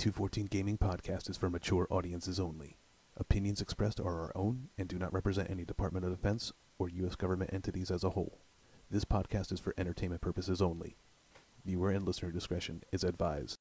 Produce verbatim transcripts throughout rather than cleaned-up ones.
D D two fourteen Gaming Podcast is for mature audiences only. Opinions expressed are our own and do not represent any Department of Defense or U S government entities as a whole. This podcast is for entertainment purposes only. Viewer and listener discretion is advised.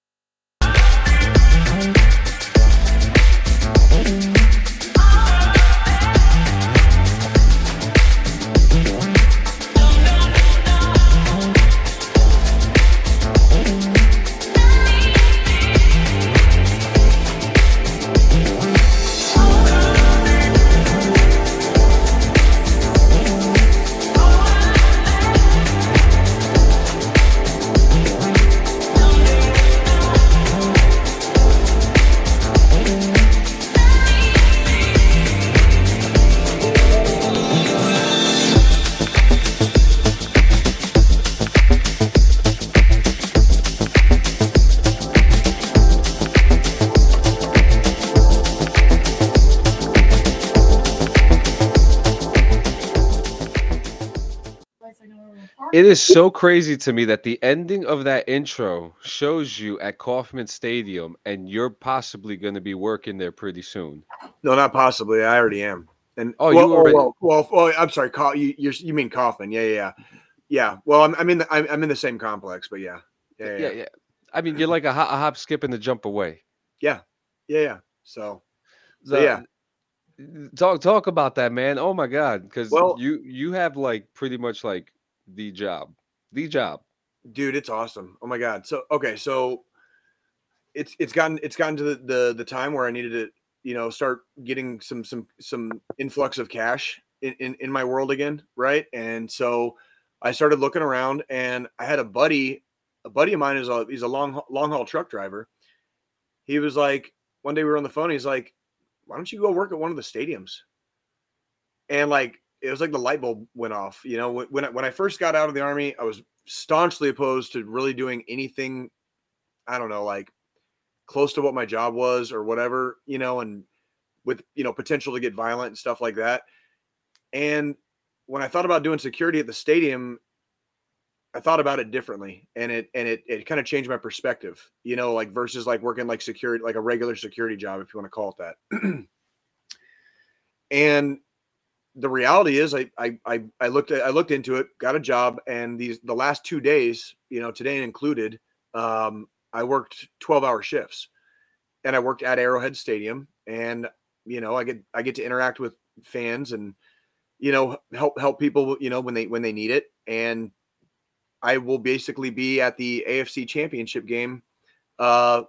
It is so crazy to me that the ending of that intro shows you at Kauffman Stadium, and you're possibly going to be working there pretty soon. No, not possibly. I already am. And oh, well, you already? Well, well, well, I'm sorry. You you're, you mean Kauffman? Yeah, yeah, yeah. Yeah. Well, I'm, I'm in the I'm, I'm in the same complex, but yeah, yeah, yeah. yeah, yeah. I mean, you're like a hop, a hop, skip, and a jump away. Yeah, yeah, yeah. So, so the, yeah. Talk talk about that, man. Oh my God, because well, you you have like pretty much like. The job, the job, dude. It's awesome. Oh my God. So okay, so it's it's gotten it's gotten to the, the the time where I needed to, you know, start getting some some some influx of cash in in, in my world again, right? And so I started looking around, and I had a buddy, a buddy of mine is a he's a long long haul truck driver. He was like, one day we were on the phone. He's like, why don't you go work at one of the stadiums? And like. It was like the light bulb went off. You know, when I, when I first got out of the Army, I was staunchly opposed to really doing anything, I don't know, like close to what my job was or whatever, you know, and with, you know, potential to get violent and stuff like that. And when I thought about doing security at the stadium, I thought about it differently, and it, and it, it kind of changed my perspective, you know, like versus like working like security, like a regular security job, if you want to call it that. And the reality is I, I, I looked at, I looked into it, got a job, and these, the last two days, you know, today included, um, I worked twelve hour shifts, and I worked at Arrowhead Stadium, and, you know, I get, I get to interact with fans and, you know, help, help people, you know, when they, when they need it. And I will basically be at the A F C championship game, uh,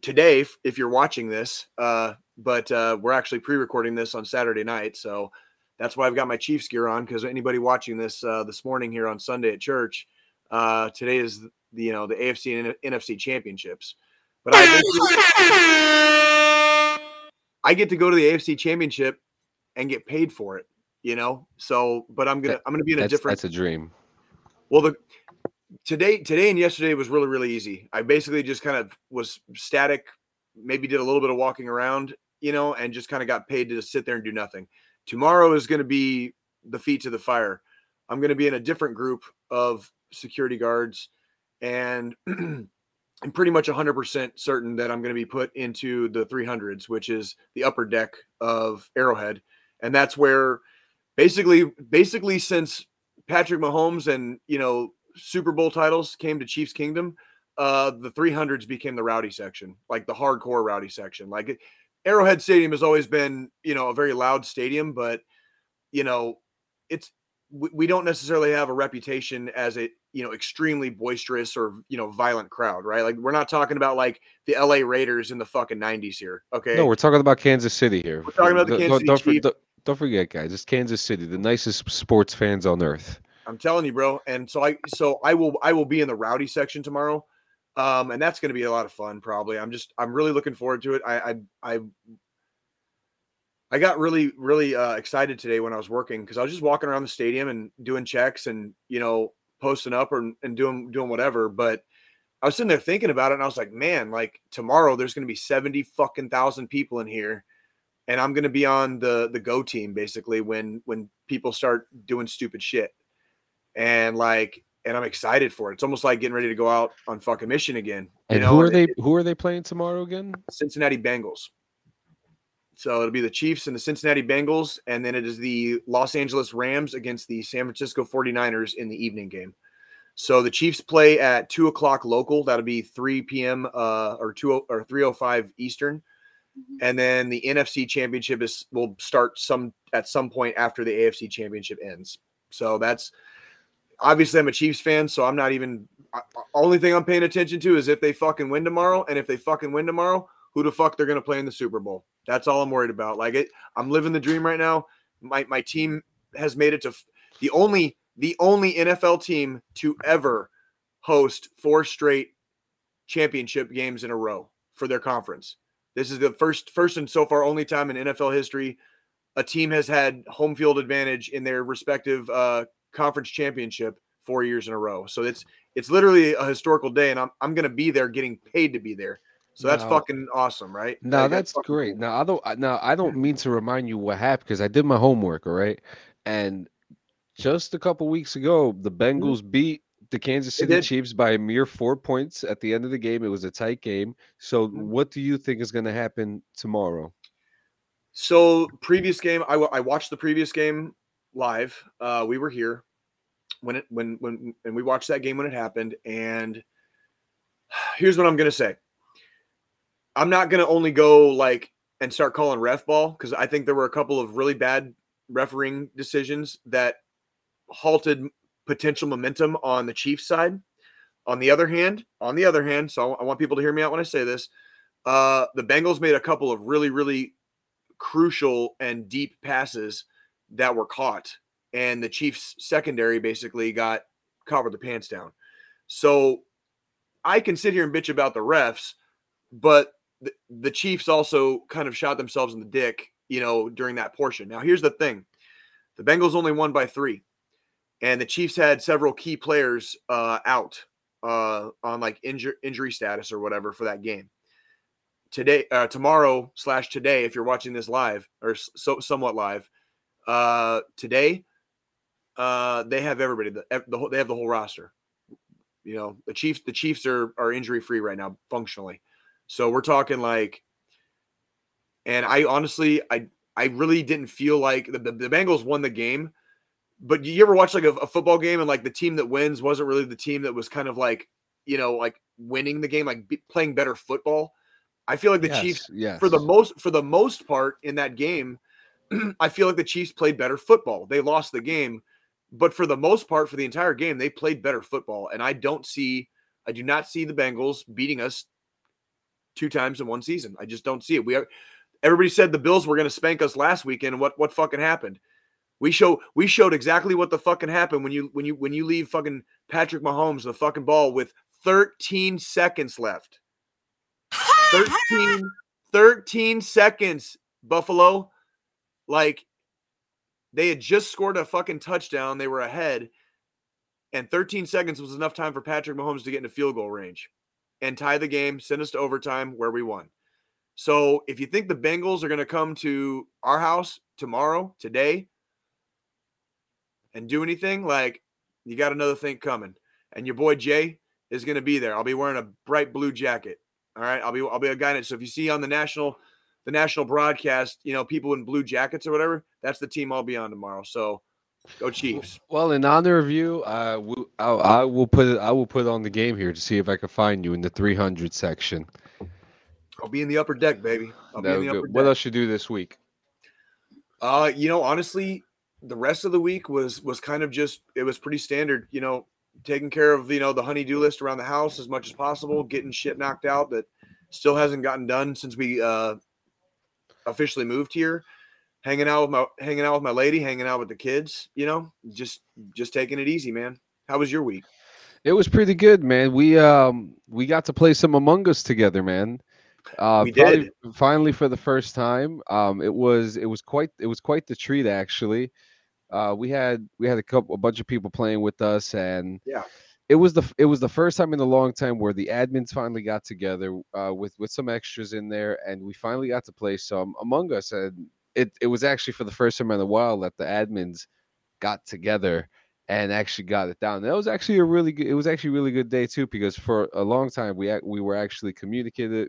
today, if you're watching this, uh, but, uh, we're actually pre-recording this on Saturday night. So, that's why I've got my Chiefs gear on, because anybody watching this uh, this morning here on Sunday at church, uh, today is the, you know, the A F C and N F C championships. But I get, to, I get to go to the A F C championship and get paid for it, you know. So, but I'm gonna I'm gonna be in a that's, different. That's a dream. Well, the today today and yesterday was really really easy. I basically just kind of was static, maybe did a little bit of walking around, you know, and just kind of got paid to just sit there and do nothing. Tomorrow is going to be the feet to the fire. I'm going to be in a different group of security guards, and I'm pretty much one hundred percent certain that I'm going to be put into the three hundreds, which is the upper deck of Arrowhead. And that's where basically, basically since Patrick Mahomes and, you know, Super Bowl titles came to Chiefs Kingdom, uh, the three hundreds became the rowdy section, like the hardcore rowdy section. Like it, Arrowhead Stadium has always been, you know, a very loud stadium, but, you know, it's, we, we don't necessarily have a reputation as a, you know, extremely boisterous or, you know, violent crowd, right? Like, we're not talking about like the L A Raiders in the fucking nineties here. Okay. No, we're talking about Kansas City here. We're talking about the Kansas don't, City. Don't, don't, don't forget, guys, it's Kansas City, the nicest sports fans on earth. I'm telling you, bro. And so I, so I will, I will be in the rowdy section tomorrow. Um, and that's going to be a lot of fun, probably. I'm just, I'm really looking forward to it. I, I, I, I got really, really uh, excited today when I was working, because I was just walking around the stadium and doing checks and, you know, posting up or, and doing, doing whatever. But I was sitting there thinking about it, and I was like, man, like tomorrow there's going to be seventy fucking thousand people in here, and I'm going to be on the, the go team basically when, when people start doing stupid shit. And like, and I'm excited for it. It's almost like getting ready to go out on fucking mission again. You and know? who are they? Who are they playing tomorrow again? Cincinnati Bengals. So it'll be the Chiefs and the Cincinnati Bengals, and then it is the Los Angeles Rams against the San Francisco forty-niners in the evening game. So the Chiefs play at two o'clock local. That'll be three p.m. Uh, or two or three o five Eastern. And then the N F C Championship is will start some at some point after the A F C Championship ends. So that's obviously I'm a Chiefs fan, so I'm not even. I, only thing I'm paying attention to is if they fucking win tomorrow, and if they fucking win tomorrow, who the fuck they're gonna play in the Super Bowl? That's all I'm worried about. Like it, I'm living the dream right now. My my team has made it to the only the only N F L team to ever host four straight championship games in a row for their conference. This is the first first and so far only time in N F L history a team has had home field advantage in their respective uh, conference championship four years in a row. So it's it's literally a historical day, and I'm I'm going to be there getting paid to be there. So that's no. fucking awesome, right? No, like, that's, that's great. Cool. Now, I don't, now, I don't mean to remind you what happened because I did my homework, all right? And just a couple weeks ago, the Bengals beat the Kansas City Chiefs by a mere four points at the end of the game. It was a tight game. So what do you think is going to happen tomorrow? So previous game, I, w- I watched the previous game live. Uh, we were here when it when when and we watched that game when it happened. And here's what I'm going to say. I'm not going to only go like and start calling ref ball because I think there were a couple of really bad refereeing decisions that halted potential momentum on the Chiefs side. On the other hand, on the other hand, so I want people to hear me out when I say this. Uh, the Bengals made a couple of really, really crucial and deep passes that were caught, and the Chiefs secondary basically got covered the pants down. So I can sit here and bitch about the refs, but the, the Chiefs also kind of shot themselves in the dick, you know, during that portion. Now, here's the thing. The Bengals only won by three. And the Chiefs had several key players uh, out uh, on like injury injury status or whatever for that game. Today, uh, tomorrow slash today, if you're watching this live or so somewhat live, uh, today uh, they have everybody. The, the they have the whole roster. You know, the Chiefs the Chiefs are are injury free right now functionally. So we're talking like, and I honestly I I really didn't feel like the the, the Bengals won the game. But you ever watch like a, a football game and like the team that wins wasn't really the team that was kind of like, you know, like winning the game, like be, playing better football. I feel like the yes, Chiefs yes. for the most, for the most part in that game, I feel like the Chiefs played better football. They lost the game, but for the most part, for the entire game, they played better football. And I don't see, I do not see the Bengals beating us two times in one season. I just don't see it. We are, everybody said the Bills were going to spank us last weekend. What, what fucking happened? We show we showed exactly what the fucking happened when you when you when you leave fucking Patrick Mahomes the fucking ball with thirteen seconds left. thirteen, thirteen seconds, Buffalo. Like they had just scored a fucking touchdown. They were ahead, and thirteen seconds was enough time for Patrick Mahomes to get into field goal range and tie the game, send us to overtime where we won. So if you think the Bengals are going to come to our house tomorrow, today, and do anything, like you got another thing coming, and your boy Jay is going to be there. I'll be wearing a bright blue jacket. All right, I'll be I'll be a guy in it. So if you see on the national the national broadcast, you know, people in blue jackets or whatever, that's the team I'll be on tomorrow. So go Chiefs. Well, in honor of you, uh, we, I, I will put it, I will put on the game here to see if I can find you in the three hundred section. I'll be in the upper deck, baby. I'll That'll be in the upper deck. What else you do this week? Uh, you know, honestly, the rest of the week was was kind of just it was pretty standard, you know, taking care of, you know, the honey-do list around the house as much as possible, getting shit knocked out that still hasn't gotten done since we uh, officially moved here, hanging out with my hanging out with my lady, hanging out with the kids, you know, just just taking it easy, man. How was your week? It was pretty good, man. We um we got to play some Among Us together, man. Uh, we did finally for the first time. Um, it was it was quite it was quite the treat actually. Uh, we had we had a couple a bunch of people playing with us, and yeah, it was the it was the first time in a long time where the admins finally got together uh, with with some extras in there, and we finally got to play some Among Us. And it, it was actually for the first time in a while that the admins got together and actually got it down. That was actually a really good, it was actually a really good day too, because for a long time we we were actually communicated.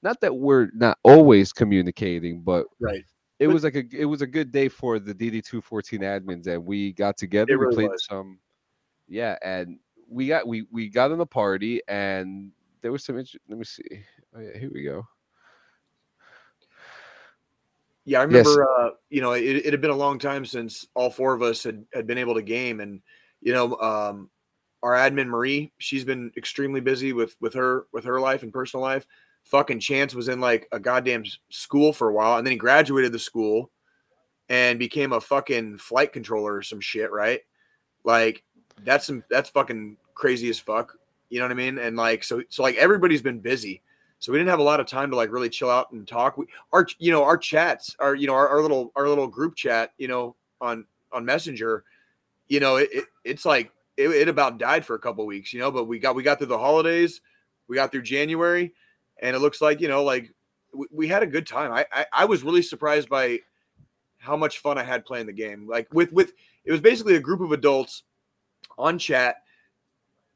Not that we're not always communicating, but right. It but, was like a it was a good day for the D D two fourteen admins, and we got together. Really we played was. some, yeah, and we got we we got in the party, and there was some. Int- let me see. Oh yeah, here we go. Yeah, I remember, yes. uh, you know, it, it had been a long time since all four of us had, had been able to game. And, you know, um, our admin, Marie, she's been extremely busy with, with her with her life and personal life. Fucking Chance was in, like, a goddamn school for a while. And then he graduated the school and became a fucking flight controller or some shit, right? Like, that's some, that's fucking crazy as fuck. You know what I mean? And, like, so, so like, everybody's been busy. So we didn't have a lot of time to like really chill out and talk. We, our, you know, our chats, our, you know, our, our little, our little group chat, you know, on, on Messenger, you know, it, it it's like, it, it about died for a couple of weeks, you know, but we got, we got through the holidays, we got through January, and it looks like, you know, like we, we had a good time. I, I, I was really surprised by how much fun I had playing the game. Like with, with, it was basically a group of adults on chat.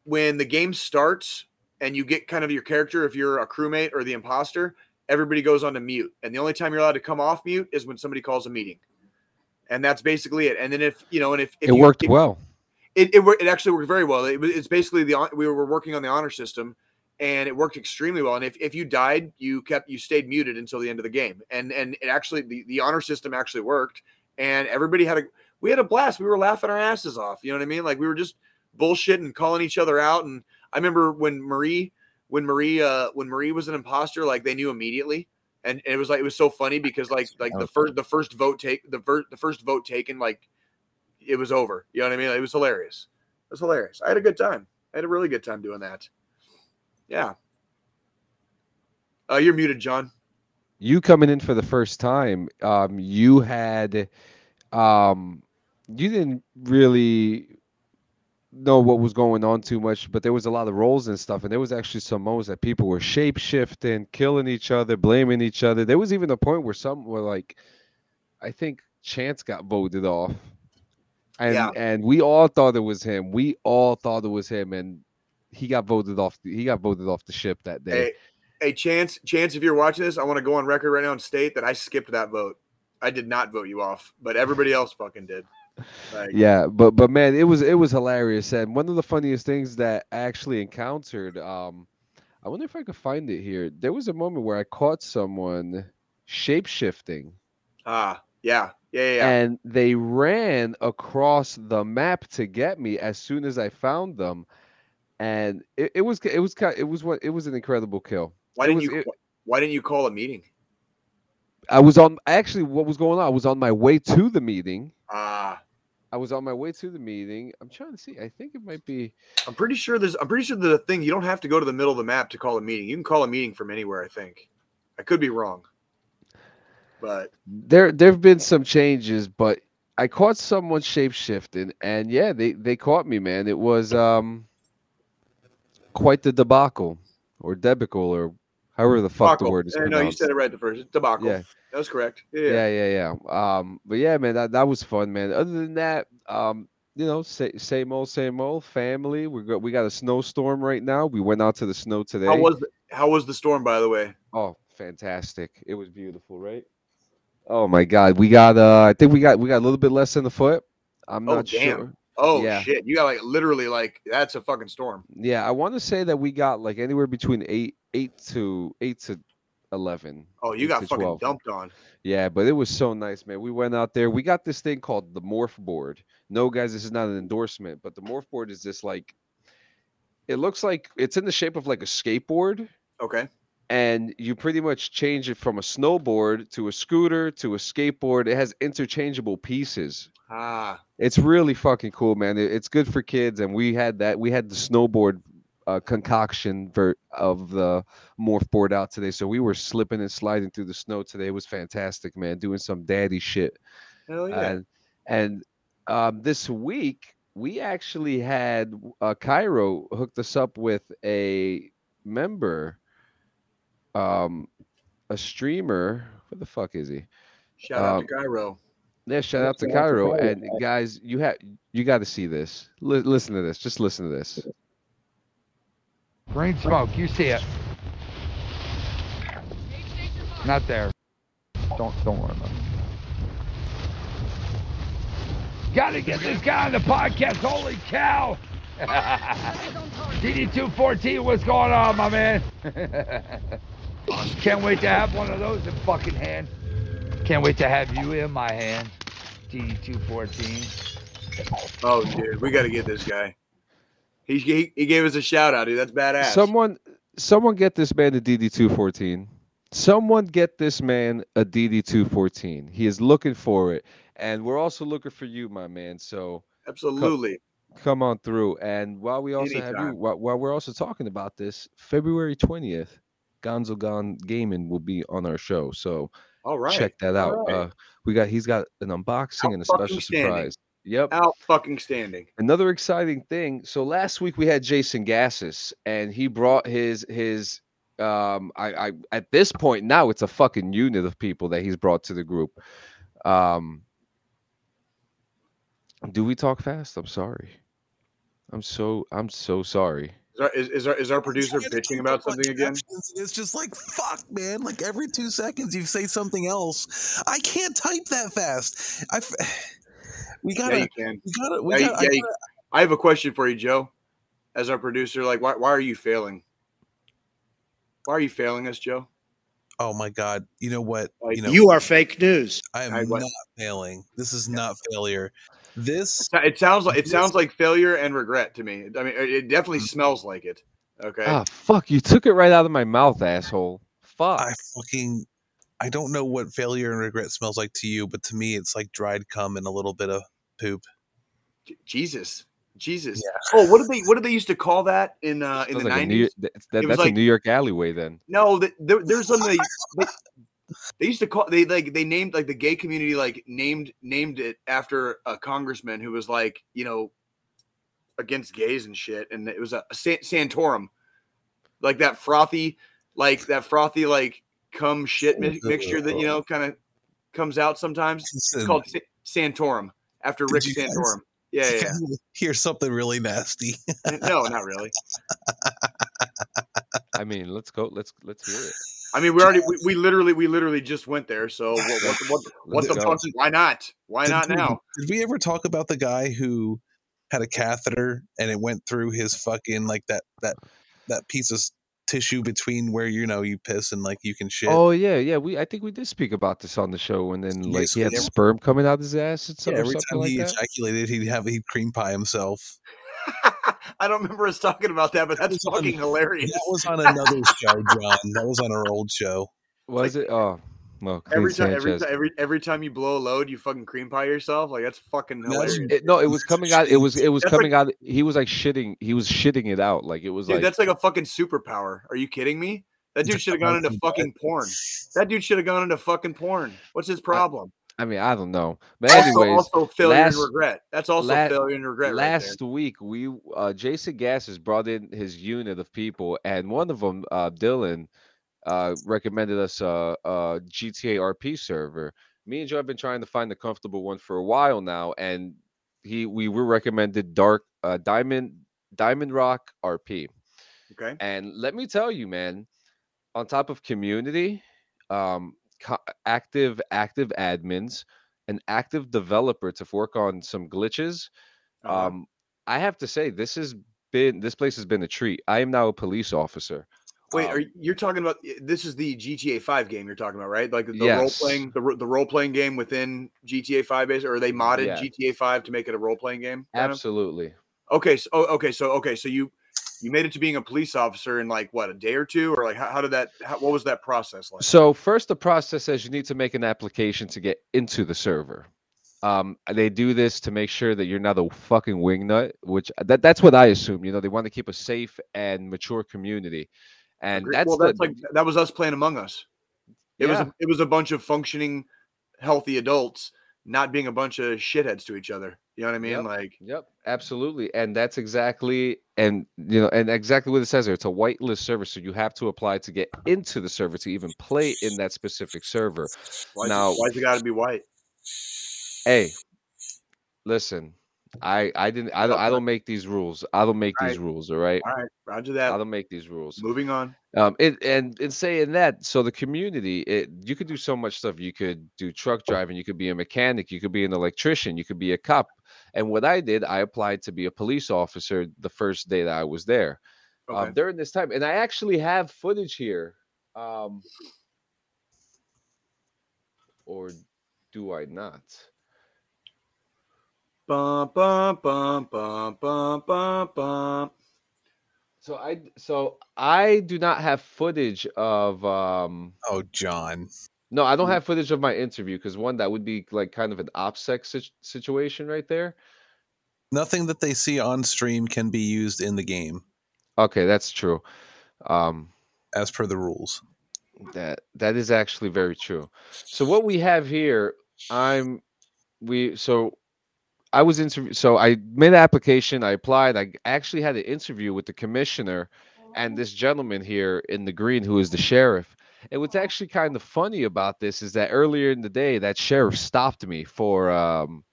When the game starts, and you get kind of your character, if you're a crewmate or the imposter, everybody goes on to mute. And the only time you're allowed to come off mute is when somebody calls a meeting. And that's basically it. And then if, you know, and if, if it you, worked it, well, it, it, it actually worked very well. It was, it's basically the, we were working on the honor system, and it worked extremely well. And if, if you died, you kept, you stayed muted until the end of the game. And, and it actually, the, the honor system actually worked, and everybody had a, we had a blast. We were laughing our asses off. You know what I mean? Like we were just bullshitting and calling each other out. And I remember when Marie, when Marie, uh, when Marie was an imposter, like they knew immediately, and, and it was like it was so funny because like like the first the first vote take the ver- the first vote taken, like it was over. You know what I mean? Like, it was hilarious. It was hilarious. I had a good time. I had a really good time doing that. Yeah. Uh, you're muted, John. You coming in for the first time? Um, you had, um, you didn't really know what was going on too much, but there was a lot of roles and stuff, and there was actually some moments that people were shape-shifting, killing each other, blaming each other. There was even a point where some were like, I think Chance got voted off, and yeah. and we all thought it was him. We all thought it was him, and he got voted off. The, he got voted off the ship that day. Hey, hey, Chance, Chance, if you're watching this, I want to go on record right now and state that I skipped that vote. I did not vote you off, but everybody else fucking did. Like, yeah, but but man, it was it was hilarious, and one of the funniest things that I actually encountered. Um, I wonder if I could find it here. There was a moment where I caught someone shape-shifting. Ah, yeah, yeah, yeah. And they ran across the map to get me as soon as I found them, and it, it was it was it was what it was an incredible kill. Why didn't you Why didn't you call a meeting? I was on actually what was going on. I was on my way to the meeting. Ah. I was on my way to the meeting. I'm trying to see. I think it might be. I'm pretty sure there's. I'm pretty sure the thing. You don't have to go to the middle of the map to call a meeting. You can call a meeting from anywhere. I think. I could be wrong. But there, there have been some changes. But I caught someone shape-shifting, and yeah, they they caught me, man. It was um. Quite the debacle, or debacle, or however the fuck debacle. The word is. No, you said it right the first debacle. Yeah. That was correct. Yeah, yeah, yeah. yeah. Um, but yeah, man, that, that was fun, man. Other than that, um, you know, say, same old, same old. Family. We got we got a snowstorm right now. We went out to the snow today. How was the, how was the storm, by the way? Oh, fantastic! It was beautiful, right? Oh my God, we got. Uh, I think we got we got a little bit less than a foot. I'm oh, not damn. sure. Oh yeah. Shit! You got like literally like that's a fucking storm. Yeah, I want to say that we got like anywhere between eight eight to eight to. eleven. Oh, you got fucking twelve. Dumped on. Yeah, but it was so nice, man. We went out there. We got this thing called the morph board. No, guys, this is not an endorsement, but the morph board is this like, it looks like it's in the shape of like a skateboard. Okay. And you pretty much change it from a snowboard to a scooter to a skateboard. It has interchangeable pieces. Ah. It's really fucking cool, man. It's good for kids, and we had that. We had the snowboard Uh, concoction ver- of the morph board out today, so we were slipping and sliding through the snow today. It was fantastic, man, doing some daddy shit. Hell yeah. And, and um, this week, we actually had uh, Cairo hooked us up with a member, um, a streamer. Where the fuck is he? Shout um, out to Cairo. Yeah, shout out to Cairo. And guys, you have you got to see this. L- listen to this. Just listen to this. Green smoke. You see it? Not there. Don't don't worry about it. Gotta get this guy on the podcast. Holy cow! D D two fourteen, what's going on, my man? Can't wait to have one of those in fucking hand. Can't wait to have you in my hand, D D two fourteen. Oh, dude, we got to get this guy. He, he he gave us a shout out, dude. That's badass. Someone, someone get this man a D D two fourteen. Someone get this man a D D two fourteen. He is looking for it, and we're also looking for you, my man. So absolutely, come, come on through. And while we also Anytime. have you, while, while we're also talking about this, February twentieth, Gonzo Gon Gaming will be on our show. So. All right. Check that out. Right. Uh, we got he's got an unboxing Out and a special standing. surprise. Yep. Out fucking standing. Another exciting thing. So last week we had Jason Gassis, and he brought his his um I, I at this point now it's a fucking unit of people that he's brought to the group. Um Do we talk fast? I'm sorry. I'm so I'm so sorry. Is our, is, is, our, is our producer bitching about something again? It's just like, fuck, man. Like, every two seconds you say something else. I can't type that fast. I we gotta. Yeah, you can. We gotta, we yeah, gotta, yeah, I, gotta I have a question for you, Joe. As our producer, like, why why are you failing? Why are you failing us, Joe? Oh my God! You know what? Like, you know, you are fake news. I am I, not failing. This is yeah. not failure. This it sounds like it this, sounds like failure and regret to me. I mean, it definitely smells like it. Okay. Ah, fuck! You took it right out of my mouth, asshole. Fuck. I fucking. I don't know what failure and regret smells like to you, but to me, it's like dried cum and a little bit of poop. Jesus, Jesus. Yeah. Oh, what did they what did they used to call that in uh, in the like nineties? That, that, that's like, a New York alleyway. Then no, the, there, there's something. They, They used to call they like they named like the gay community like named named it after a congressman who was like, you know, against gays and shit, and it was a, a san, Santorum, like that frothy like that frothy like cum shit mi- mixture that, you know, kind of comes out sometimes. It's called sa- Santorum after Rick Santorum. Yeah, yeah. yeah. Here's something really nasty. No, not really. I mean, let's go. Let's let's hear it. I mean, we already we, we literally we literally just went there. So what, what, what, what the fuck? Why not? Why did, not now? Did we ever talk about the guy who had a catheter and it went through his fucking like that that that piece of tissue between where, you know, you piss and like you can shit? Oh yeah, yeah. We I think we did speak about this on the show. And then like yes, he had every, sperm coming out his ass. And yeah, every time like he that. ejaculated, he'd have he'd cream pie himself. I don't remember us talking about that, but that's that fucking on, hilarious. That was on another show, John. That was on our old show. Was like, it? Oh, no, every time, every time, every every time you blow a load, you fucking cream pie yourself. Like that's fucking hilarious. That's, it, no, it was coming out. It was it was that's coming like, out. He was like shitting. He was shitting it out. Like it was. Dude, like that's like a fucking superpower. Are you kidding me? That dude should have gone into fucking porn. That dude should have gone into fucking porn. What's his problem? I, I mean, I don't know. But anyways, also, also failure last, and regret. That's also la- failure and regret. Last right week, we uh, Jason Gassis brought in his unit of people, and one of them, uh, Dylan, uh, recommended us a, a G T A R P server. Me and Joe have been trying to find a comfortable one for a while now, and he we were recommended Dark uh, Diamond Diamond Rock R P. Okay. And let me tell you, man, on top of community, um. active active admins, an active developer to work on some glitches. Uh-huh. Um, I have to say this has been this place has been a treat. I am now a police officer. Wait, um, are you, you're talking about this is the G T A five game you're talking about, right? Like the yes. role playing the, the role playing game within G T A five base, or they modded yeah. G T A five to make it a role playing game? Absolutely. Adam? Okay, so okay, so okay, so you You made it to being a police officer in like what, a day or two, or like how, how did that? How, what was that process like? So first, the process is you need to make an application to get into the server. Um, they do this to make sure that you're not a fucking wingnut, which that, that's what I assume. You know, they want to keep a safe and mature community, and that's, well, that's the, like that was us playing Among Us. It yeah. was it was a bunch of functioning, healthy adults not being a bunch of shitheads to each other. You know what I mean? Yep, like, yep, absolutely. And that's exactly, and you know, and exactly what it says there. It's a whitelist server, so you have to apply to get into the server to even play in that specific server. Why, now, why's it got to be white? Hey, listen, I I didn't I don't I don't make these rules. I don't make all these right. rules. All right. All right. Roger that. I don't make these rules. Moving on. Um. It and and saying that, so the community, it you could do so much stuff. You could do truck driving. You could be a mechanic. You could be an electrician. You could be a cop. And what I did, I applied to be a police officer the first day that I was there. Okay. Um, during this time, and I actually have footage here. Um. Or do I not? Bum, bum, bum, bum, bum, bum, bum. So I, so I do not have footage of. Um, oh, John. No, I don't have footage of my interview because one, that would be like kind of an OPSEC si- situation right there. Nothing that they see on stream can be used in the game. Okay, that's true. Um, as per the rules. That that is actually very true. So what we have here, I'm we so. I was interviewed, so I made an application, I applied, I actually had an interview with the commissioner and this gentleman here in the green who is the sheriff. And what's actually kind of funny about this is that earlier in the day, that sheriff stopped me for um,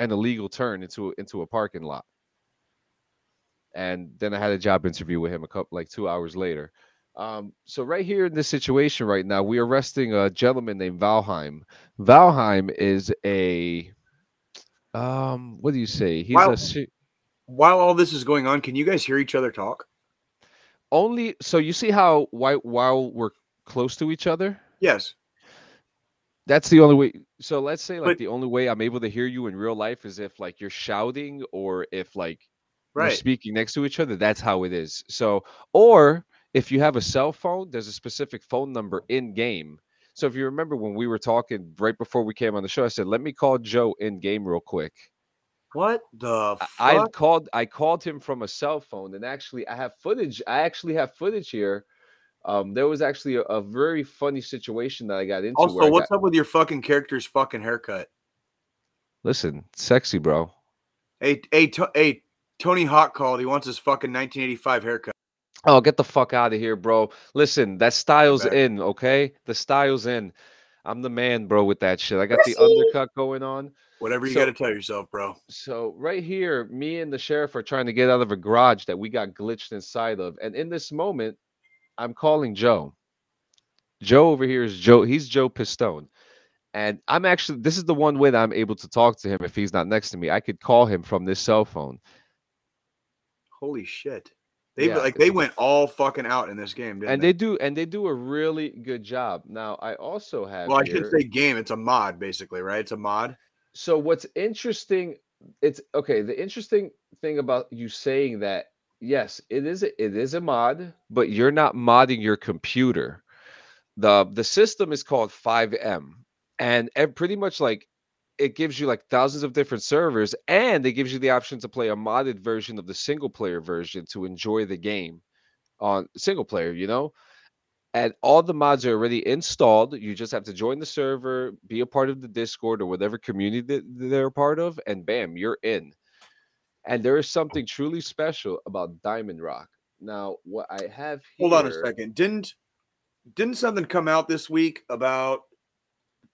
an illegal turn into, into a parking lot. And then I had a job interview with him a couple, like two hours later. Um, so right here in this situation right now, we're arresting a gentleman named Valheim. Valheim is a... Um, what do you say? He's while, a... while all this is going on, can you guys hear each other talk? Only so you see how why, while we're close to each other? Yes. That's the only way. So let's say like but, the only way I'm able to hear you in real life is if like you're shouting or if like right. you're speaking next to each other. That's how it is. So or if you have a cell phone, there's a specific phone number in game. So if you remember when we were talking right before we came on the show, I said, let me call Joe in game real quick. What the fuck? I called I called him from a cell phone, and actually I have footage. I actually have footage here. Um, there was actually a, a very funny situation that I got into. Also, what's got... up with your fucking character's fucking haircut? Listen, sexy, bro. Hey, hey, to- hey, Tony Hawk called. He wants his fucking nineteen eighty-five haircut. Oh, get the fuck out of here, bro. Listen, that style's okay. in, okay? The style's in. I'm the man, bro, with that shit. I got the undercut going on. Whatever you so, got to tell yourself, bro. So right here, me and the sheriff are trying to get out of a garage that we got glitched inside of. And in this moment, I'm calling Joe. Joe over here is Joe. He's Joe Pistone. And I'm actually, this is the one way that I'm able to talk to him if he's not next to me. I could call him from this cell phone. Holy shit. They yeah. like they went all fucking out in this game, didn't and they? they do, and they do a really good job. Now, I also have. Well, I here, should say game. It's a mod, basically, right? It's a mod. So what's interesting? It's okay. The interesting thing about you saying that, yes, it is. A, it is a mod, but you're not modding your computer. the The system is called five M, and pretty much like. It gives you like thousands of different servers, and it gives you the option to play a modded version of the single player version to enjoy the game on single player, you know, and all the mods are already installed. You just have to join the server, be a part of the Discord or whatever community that they're a part of, and bam, you're in. And there is something truly special about Diamond Rock. Now, what I have here... Hold on a second. Didn't, didn't something come out this week about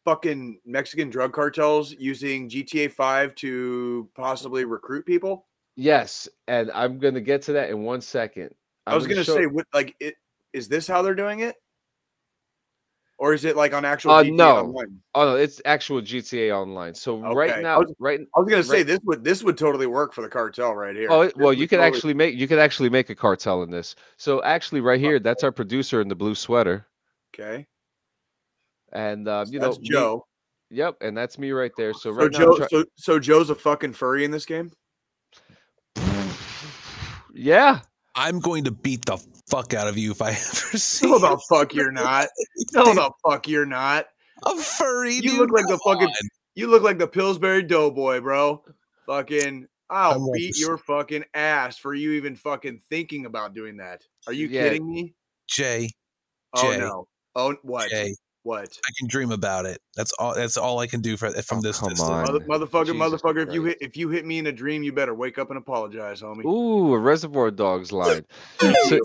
fucking Mexican drug cartels using G T A five to possibly recruit people? Yes, and I'm gonna get to that in one second. I'm I was gonna, gonna show... say, what like, it is this how they're doing it, or is it like on actual? Uh, G T A no, online? Oh no, it's actual G T A Online. So okay. right now, I was, right, I was gonna right, say this would this would totally work for the cartel right here. Oh it, well, you could totally... actually make you could actually make a cartel in this. So actually, right here, that's our producer in the blue sweater. Okay. And uh, you that's know, Joe. Me, yep, and that's me right there. So right so now, Joe, try- so, so Joe's a fucking furry in this game. Yeah, I'm going to beat the fuck out of you if I ever see. No, the fuck you're not. No, the fuck you're not. A furry. You dude, look like the fucking. On. You look like the Pillsbury Doughboy, bro. Fucking, I'll beat this. your fucking ass for you even fucking thinking about doing that. Are you yeah. kidding me, Jay? Oh Jay. no. Oh what? Jay. What? I can dream about it. That's all. That's all I can do for from oh, this. Come on, Mother, motherfucker, Jesus motherfucker. Christ. If you hit, if you hit me in a dream, you better wake up and apologize, homie. Ooh, a Reservoir Dogs line. so,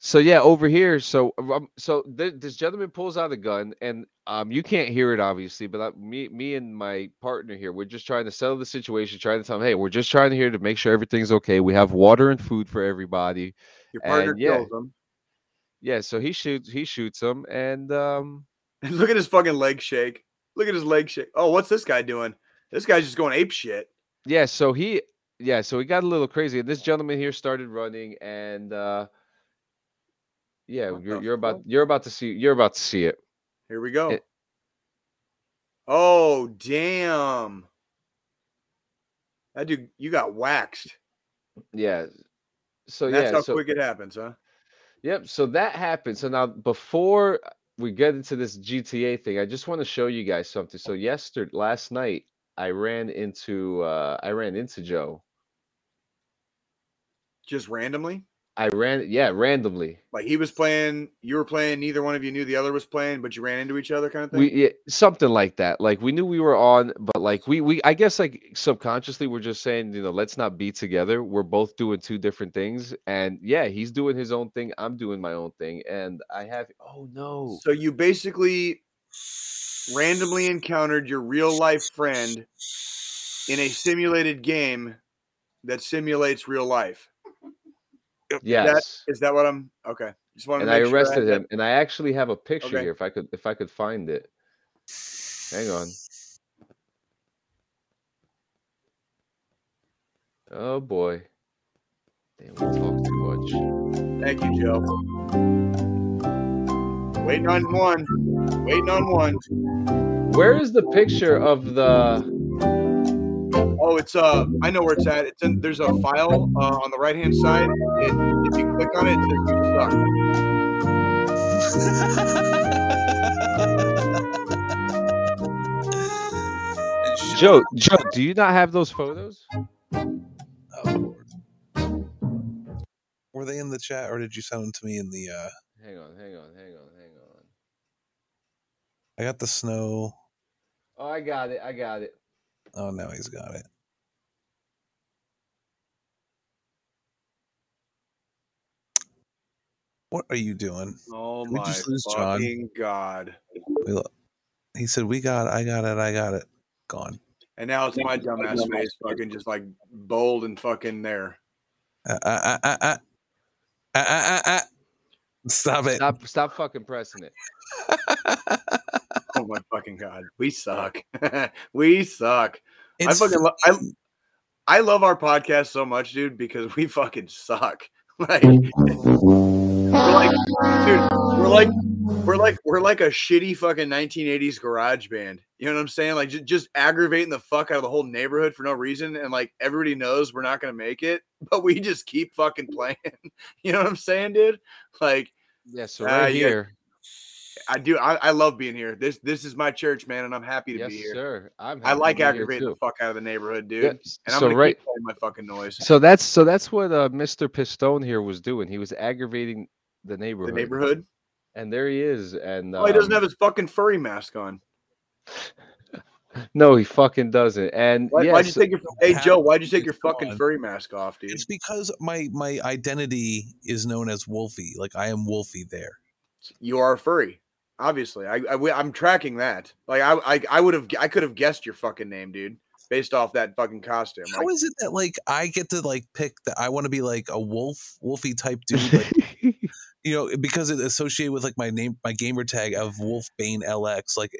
So yeah, over here. So um, so th- this gentleman pulls out a gun, and um, you can't hear it obviously, but I, me, me and my partner here, we're just trying to settle the situation, trying to tell him, hey, we're just trying to here to make sure everything's okay. We have water and food for everybody. Your partner and, yeah, kills him. Yeah, so he shoots, he shoots him, and um, look at his fucking leg shake. Look at his leg shake. Oh, what's this guy doing? This guy's just going ape shit. Yeah. So he, yeah. So he got a little crazy, and this gentleman here started running, and. Uh, Yeah, you're, you're about you're about to see you're about to see it. Here we go. It, oh damn! That dude, you got waxed. Yeah. So and that's yeah, how so, quick it happens, huh? Yep. So that happened. So now before we get into this G T A thing, I just want to show you guys something. So yesterday, last night, I ran into uh, I ran into Joe. Just randomly? I ran, yeah, randomly. Like he was playing, you were playing, neither one of you knew the other was playing, but you ran into each other kind of thing? We, yeah, something like that. Like we knew we were on, but like we, we, I guess like subconsciously we're just saying, you know, let's not be together. We're both doing two different things. And yeah, he's doing his own thing. I'm doing my own thing. And I have, oh no. So you basically randomly encountered your real life friend in a simulated game that simulates real life. Yes. That, is that what I'm okay? Just want to. And I arrested sure I him, and I actually have a picture okay. here. If I could, if I could find it. Hang on. Oh boy. Damn, we talk too much. Thank you, Joe. Waiting on one. Waiting on one. Where is the picture of the? Oh, it's uh, I know where it's at. It's in, there's a file uh, on the right hand side. It, if you click on it, it says you suck. Joe, Joe, do you not have those photos? Oh, Lord. Were they in the chat, or did you send them to me in the? Uh... Hang on, hang on, hang on, hang on. I got the snow. Oh, I got it. I got it. Oh, now he's got it. What are you doing? Oh my fucking God. We lo- he said, we got it, I got it, I got it. Gone. And now it's my dumbass face fucking just like bold and fucking there. Uh, uh, uh, uh, uh, uh, uh, stop it. Stop, stop fucking pressing it. Oh my fucking God. We suck. we suck. It's I fucking lo- I, I love our podcast so much, dude, because we fucking suck. Like we're like, dude, we're like, we're like, we're like a shitty fucking nineteen eighties garage band. You know what I'm saying? Like, just, just aggravating the fuck out of the whole neighborhood for no reason. And like, everybody knows we're not going to make it, but we just keep fucking playing. You know what I'm saying, dude? Like, yes, yeah, so right uh, here. Yeah, I do. I, I love being here. This, this is my church, man. And I'm happy to yes, be here. Sir. I'm happy I like to be aggravating here too. The fuck out of the neighborhood, dude. Yeah, and I'm so going right, to keep playing my fucking noise. So that's, so that's what uh, Mister Pistone here was doing. He was aggravating the neighborhood. The neighborhood, and there he is, and um, oh, he doesn't have his fucking furry mask on. No, he fucking doesn't. And why, yeah, why'd you so, take your? Hey, Joe, why'd you take your fucking on. furry mask off, dude? It's because my my identity is known as Wolfie. Like I am Wolfie there. You are a furry, obviously. I, I I'm tracking that. Like I I, I would have I could have guessed your fucking name, dude, based off that fucking costume. How like, is it that like I get to like pick that I want to be like a wolf, Wolfie type dude? Like, you know, because it's associated with like my name, my gamer tag of Wolfbane L X. Like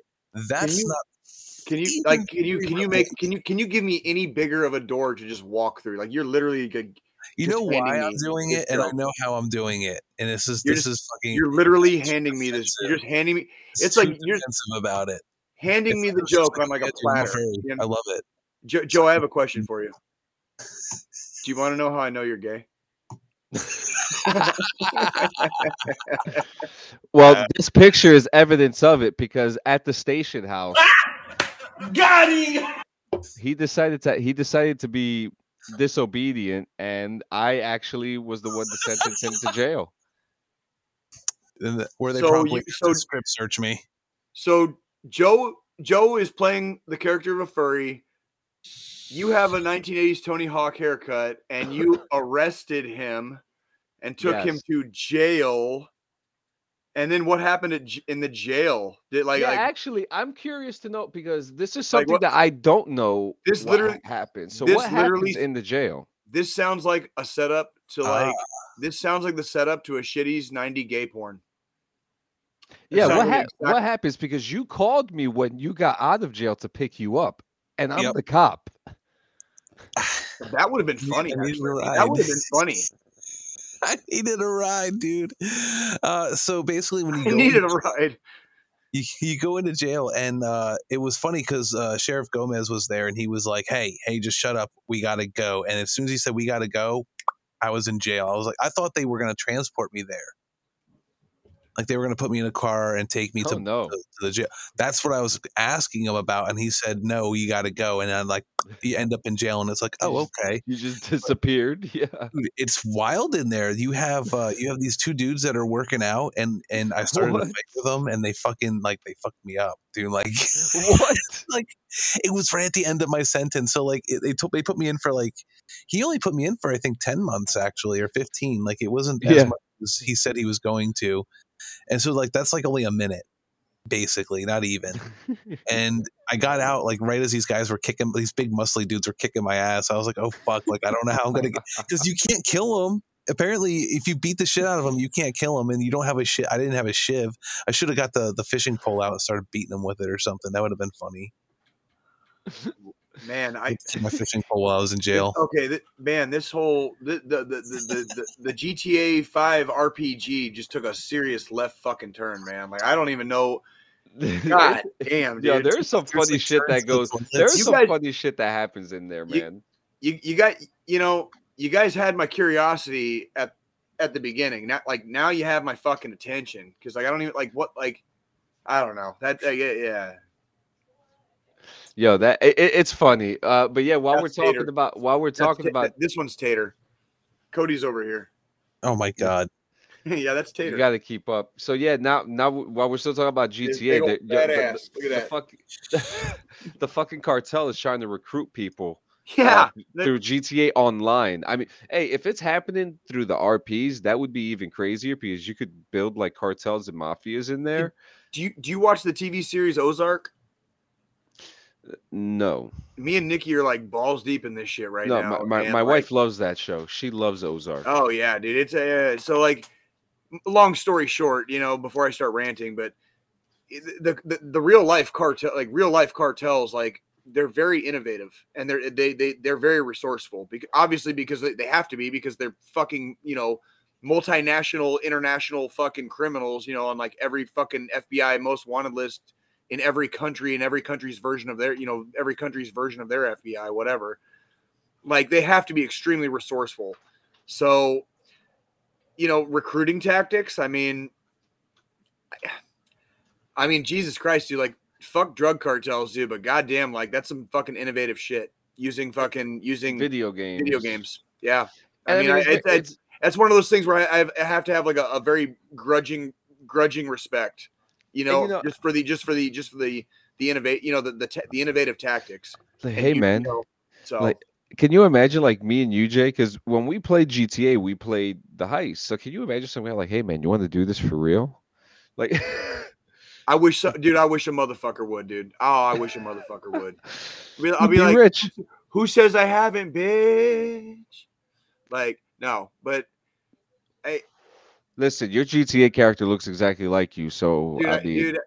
that's can you, not. Can you like? Can you can you make? Can you can you give me any bigger of a door to just walk through? Like you're literally. Like, you know why I'm doing it, and I know how I'm doing it, and this is this is fucking. You're literally handing me this. You're just handing me. It's like you're defensive about it. Handing me the joke on like a platter. I love it, Joe. Joe, I have a question for you. Do you want to know how I know you're gay? Well, uh, this picture is evidence of it because at the station house, ah! Got him! he decided to he decided to be disobedient, and I actually was the one to sentence him to jail. The, where they so probably you, so, script search me. So Joe Joe is playing the character of a furry. You have a nineteen eighties Tony Hawk haircut, and you arrested him. and took yes. him to jail. And then what happened at, in the jail? Did like, yeah, like actually, I'm curious to know because this is something like what, that I don't know. This what literally happened. So what happens in the jail? This sounds like a setup to like. Uh, this sounds like the setup to a shitty's ninety gay porn. Yeah, what, really ha- exactly. what happens? Because you called me when you got out of jail to pick you up, and I'm yep. the cop. That would have been funny. That would have been funny. I needed a ride, dude. Uh, so basically, when you go I needed into, a ride, you, you go into jail, and uh, it was funny because uh, Sheriff Gomez was there, and he was like, "Hey, hey, just shut up. We gotta go." And as soon as he said, "We gotta go," I was in jail. I was like, I thought they were gonna transport me there. Like they were going to put me in a car and take me oh, to, no. to, to the jail. That's what I was asking him about. And he said, no, you got to go. And I'm like, you end up in jail. And it's like, oh, okay. You just disappeared. Yeah. Dude, it's wild in there. You have uh, you have these two dudes that are working out. And, and I started what? to fight with them. And they fucking, like, they fucked me up, dude. Like, what? Like, it was right at the end of my sentence. So, like, it, they, took, they put me in for, like, he only put me in for, I think, ten months, actually, or fifteen. Like, it wasn't as yeah. much as he said he was going to. And so, like, that's like only a minute, basically, not even. And I got out, like, right as these guys were kicking, these big muscly dudes were kicking my ass. I was like, oh, fuck. Like, I don't know how I'm going to get, because you can't kill them. Apparently, if you beat the shit out of them, you can't kill them. And you don't have a shit. I didn't have a shiv. I should have got the, the fishing pole out and started beating them with it or something. That would have been funny. Man, I took my fishing pole while I was in jail. Okay, th- man, this whole the the the, the the the G T A five R P G just took a serious left fucking turn, man. Like I don't even know. God damn, dude. Yo, there's some there's funny shit that goes. There's some guys, funny shit that happens in there, man. You, you you got you know you guys had my curiosity at at the beginning. Not like now you have my fucking attention because like I don't even like what like I don't know that uh, yeah. yeah. Yo, that it, it's funny, uh, but yeah, while That's we're talking tater. about while we're talking t- about this one's tater. Cody's over here. Oh my god. Yeah, that's tater. You got to keep up. So yeah, now now while we're still talking about G T A, the, the, ass. The, Look at the, that. Fuck, the fucking cartel is trying to recruit people. Yeah, uh, through G T A Online. I mean, hey, if it's happening through the R Ps, that would be even crazier because you could build like cartels and mafias in there. Do you do you watch the T V series Ozark? No, me and Nikki are like balls deep in this shit right no, now. My, my, my like, wife loves that show. She loves Ozark. Oh yeah, dude. It's a, so like long story short, you know, before I start ranting, but the, the, the real life cartel, like real life cartels, like they're very innovative and they're, they, they, they're very resourceful because obviously because they, they have to be because they're fucking, you know, multinational, international fucking criminals, you know, on like every fucking F B I most wanted list in every country, in every country's version of their, you know, every country's version of their F B I, whatever. Like, they have to be extremely resourceful. So, you know, recruiting tactics, I mean, I mean, Jesus Christ, dude, like, fuck drug cartels, dude, but goddamn, like, that's some fucking innovative shit. Using fucking, using... Video games. Video games, yeah. I and mean, I, it's, it's, that's one of those things where I, I have to have, like, a, a very grudging, grudging respect. You know, you know, just for the just for the just for the the innovate, you know, the the, te- the innovative tactics. Like, hey, you, man, you know, so like, can you imagine like me and you, Jay? Because when we played G T A, we played the heist. So can you imagine somebody like, hey, man, you want to do this for real? Like, I wish, so, dude. I wish a motherfucker would, dude. Oh, I wish a motherfucker would. I mean, I'll be, be like, rich. Who says I haven't, bitch? Like, no, but I. Listen, your G T A character looks exactly like you, so dude, I mean, dude,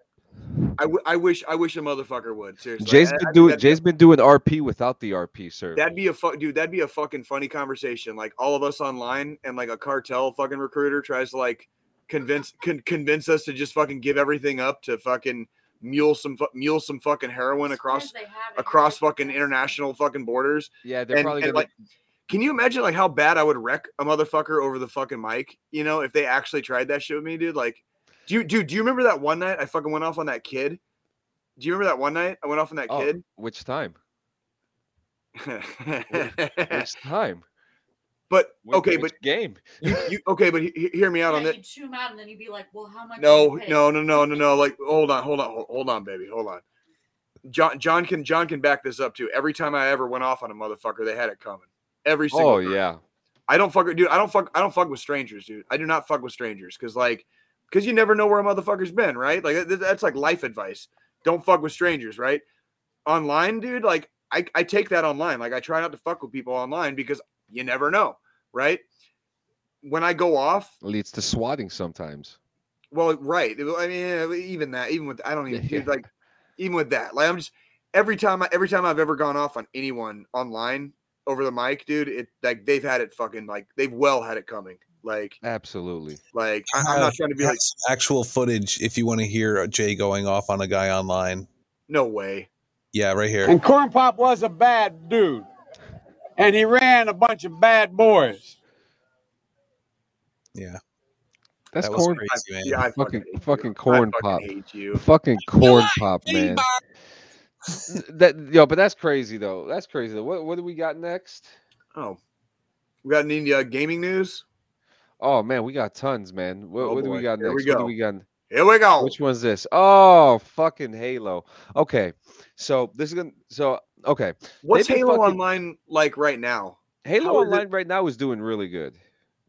I, w- I wish I wish a motherfucker would. Seriously, Jay's been I, doing I Jay's been doing R P without the R P sir. That'd be a fuck, dude. That'd be a fucking funny conversation. Like all of us online, and like a cartel fucking recruiter tries to like convince con- convince us to just fucking give everything up to fucking mule some fu- mule some fucking heroin across across fucking international fucking borders. Yeah, they're and, probably and, gonna. Like, can you imagine like how bad I would wreck a motherfucker over the fucking mic? You know, if they actually tried that shit with me, dude. Like, do you, dude, do you remember that one night I fucking went off on that kid? Do you remember that one night I went off on that oh, kid? Which time? which, which time? But which, okay, which but game. You, you, okay, but he, hear me out yeah, on that. You chew him out and then you'd be like, "Well, how much?" No, no, no, no, no, no. Like, hold on, hold on, hold on, baby, hold on. John, John can, John can back this up too. Every time I ever went off on a motherfucker, they had it coming. Every single oh time. yeah I don't fuck, dude. I don't fuck. I don't fuck with strangers, dude. I do not fuck with strangers because, like, because you never know where a motherfucker's been, right? Like, that's like life advice. Don't fuck with strangers, right? Online, dude. Like, I, I take that online. Like, I try not to fuck with people online because you never know, right? When I go off, leads to swatting sometimes. Well, right. I mean, even that, even with, I don't even, yeah. dude, like, even with that, like, I'm just every time, I, every time I've ever gone off on anyone online over the mic, dude, it like they've had it fucking like they've well had it coming. Like, absolutely. Like, I, I'm not trying to be like actual footage. If you want to hear Jay going off on a guy online, no way. Yeah, right here. And Corn Pop was a bad dude, and he ran a bunch of bad boys. Yeah. That's that corn. Crazy, man. Yeah, I fucking fucking, fucking corn I fucking pop. You. Fucking corn pop, man. That yo, but that's crazy though. That's crazy. Though. What what do we got next? Oh, we got any uh, gaming news? Oh man, we got tons, man. What, oh, what do we got Here next? We go. What do we got? Here we go. Which one's this? Oh, fucking Halo. Okay, so this is gonna. So okay, what's They've Halo fucking... Online like right now? Halo Online it... right now is doing really good.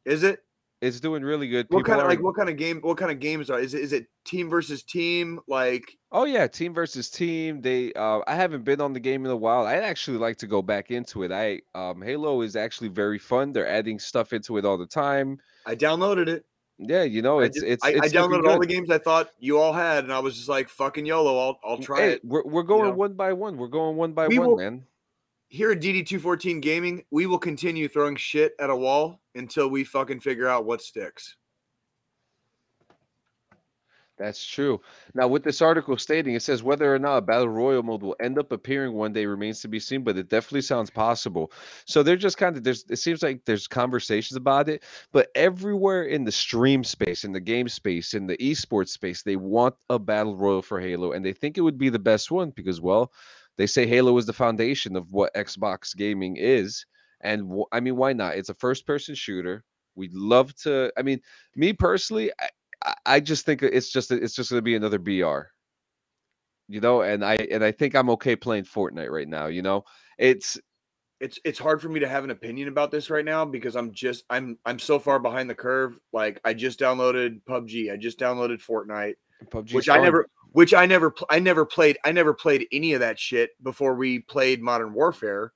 Is it? It's doing really good. People what kind of are, like what kind of game? What kind of games are? Is it is it team versus team? Like oh yeah, team versus team. They uh, I haven't been on the game in a while. I'd actually like to go back into it. I um, Halo is actually very fun. They're adding stuff into it all the time. I downloaded it. Yeah, you know it's I just, it's. I, it's I downloaded all the games I thought you all had, and I was just like fucking YOLO. I'll I'll try hey, it. We're we're going you know? one by one. We're going one by we one, will, man. Here at D D two fourteen Gaming, we will continue throwing shit at a wall until we fucking figure out what sticks. That's true. Now, with this article stating, it says whether or not a battle royal mode will end up appearing one day remains to be seen, but it definitely sounds possible. So they're just kind of there's. It seems like there's conversations about it, but everywhere in the stream space, in the game space, in the esports space, they want a battle royal for Halo, and they think it would be the best one because, well. They say Halo is the foundation of what Xbox gaming is. And w- I mean, why not? It's a first-person shooter. We'd love to. I mean, me personally, I, I just think it's just it's just going to be another B R, you know. And I and I think I'm okay playing Fortnite right now. You know, it's it's it's hard for me to have an opinion about this right now because I'm just I'm I'm so far behind the curve. Like I just downloaded P U B G. I just downloaded Fortnite, P U B G which song. I never. Which I never, I never played, I never played any of that shit before we played Modern Warfare,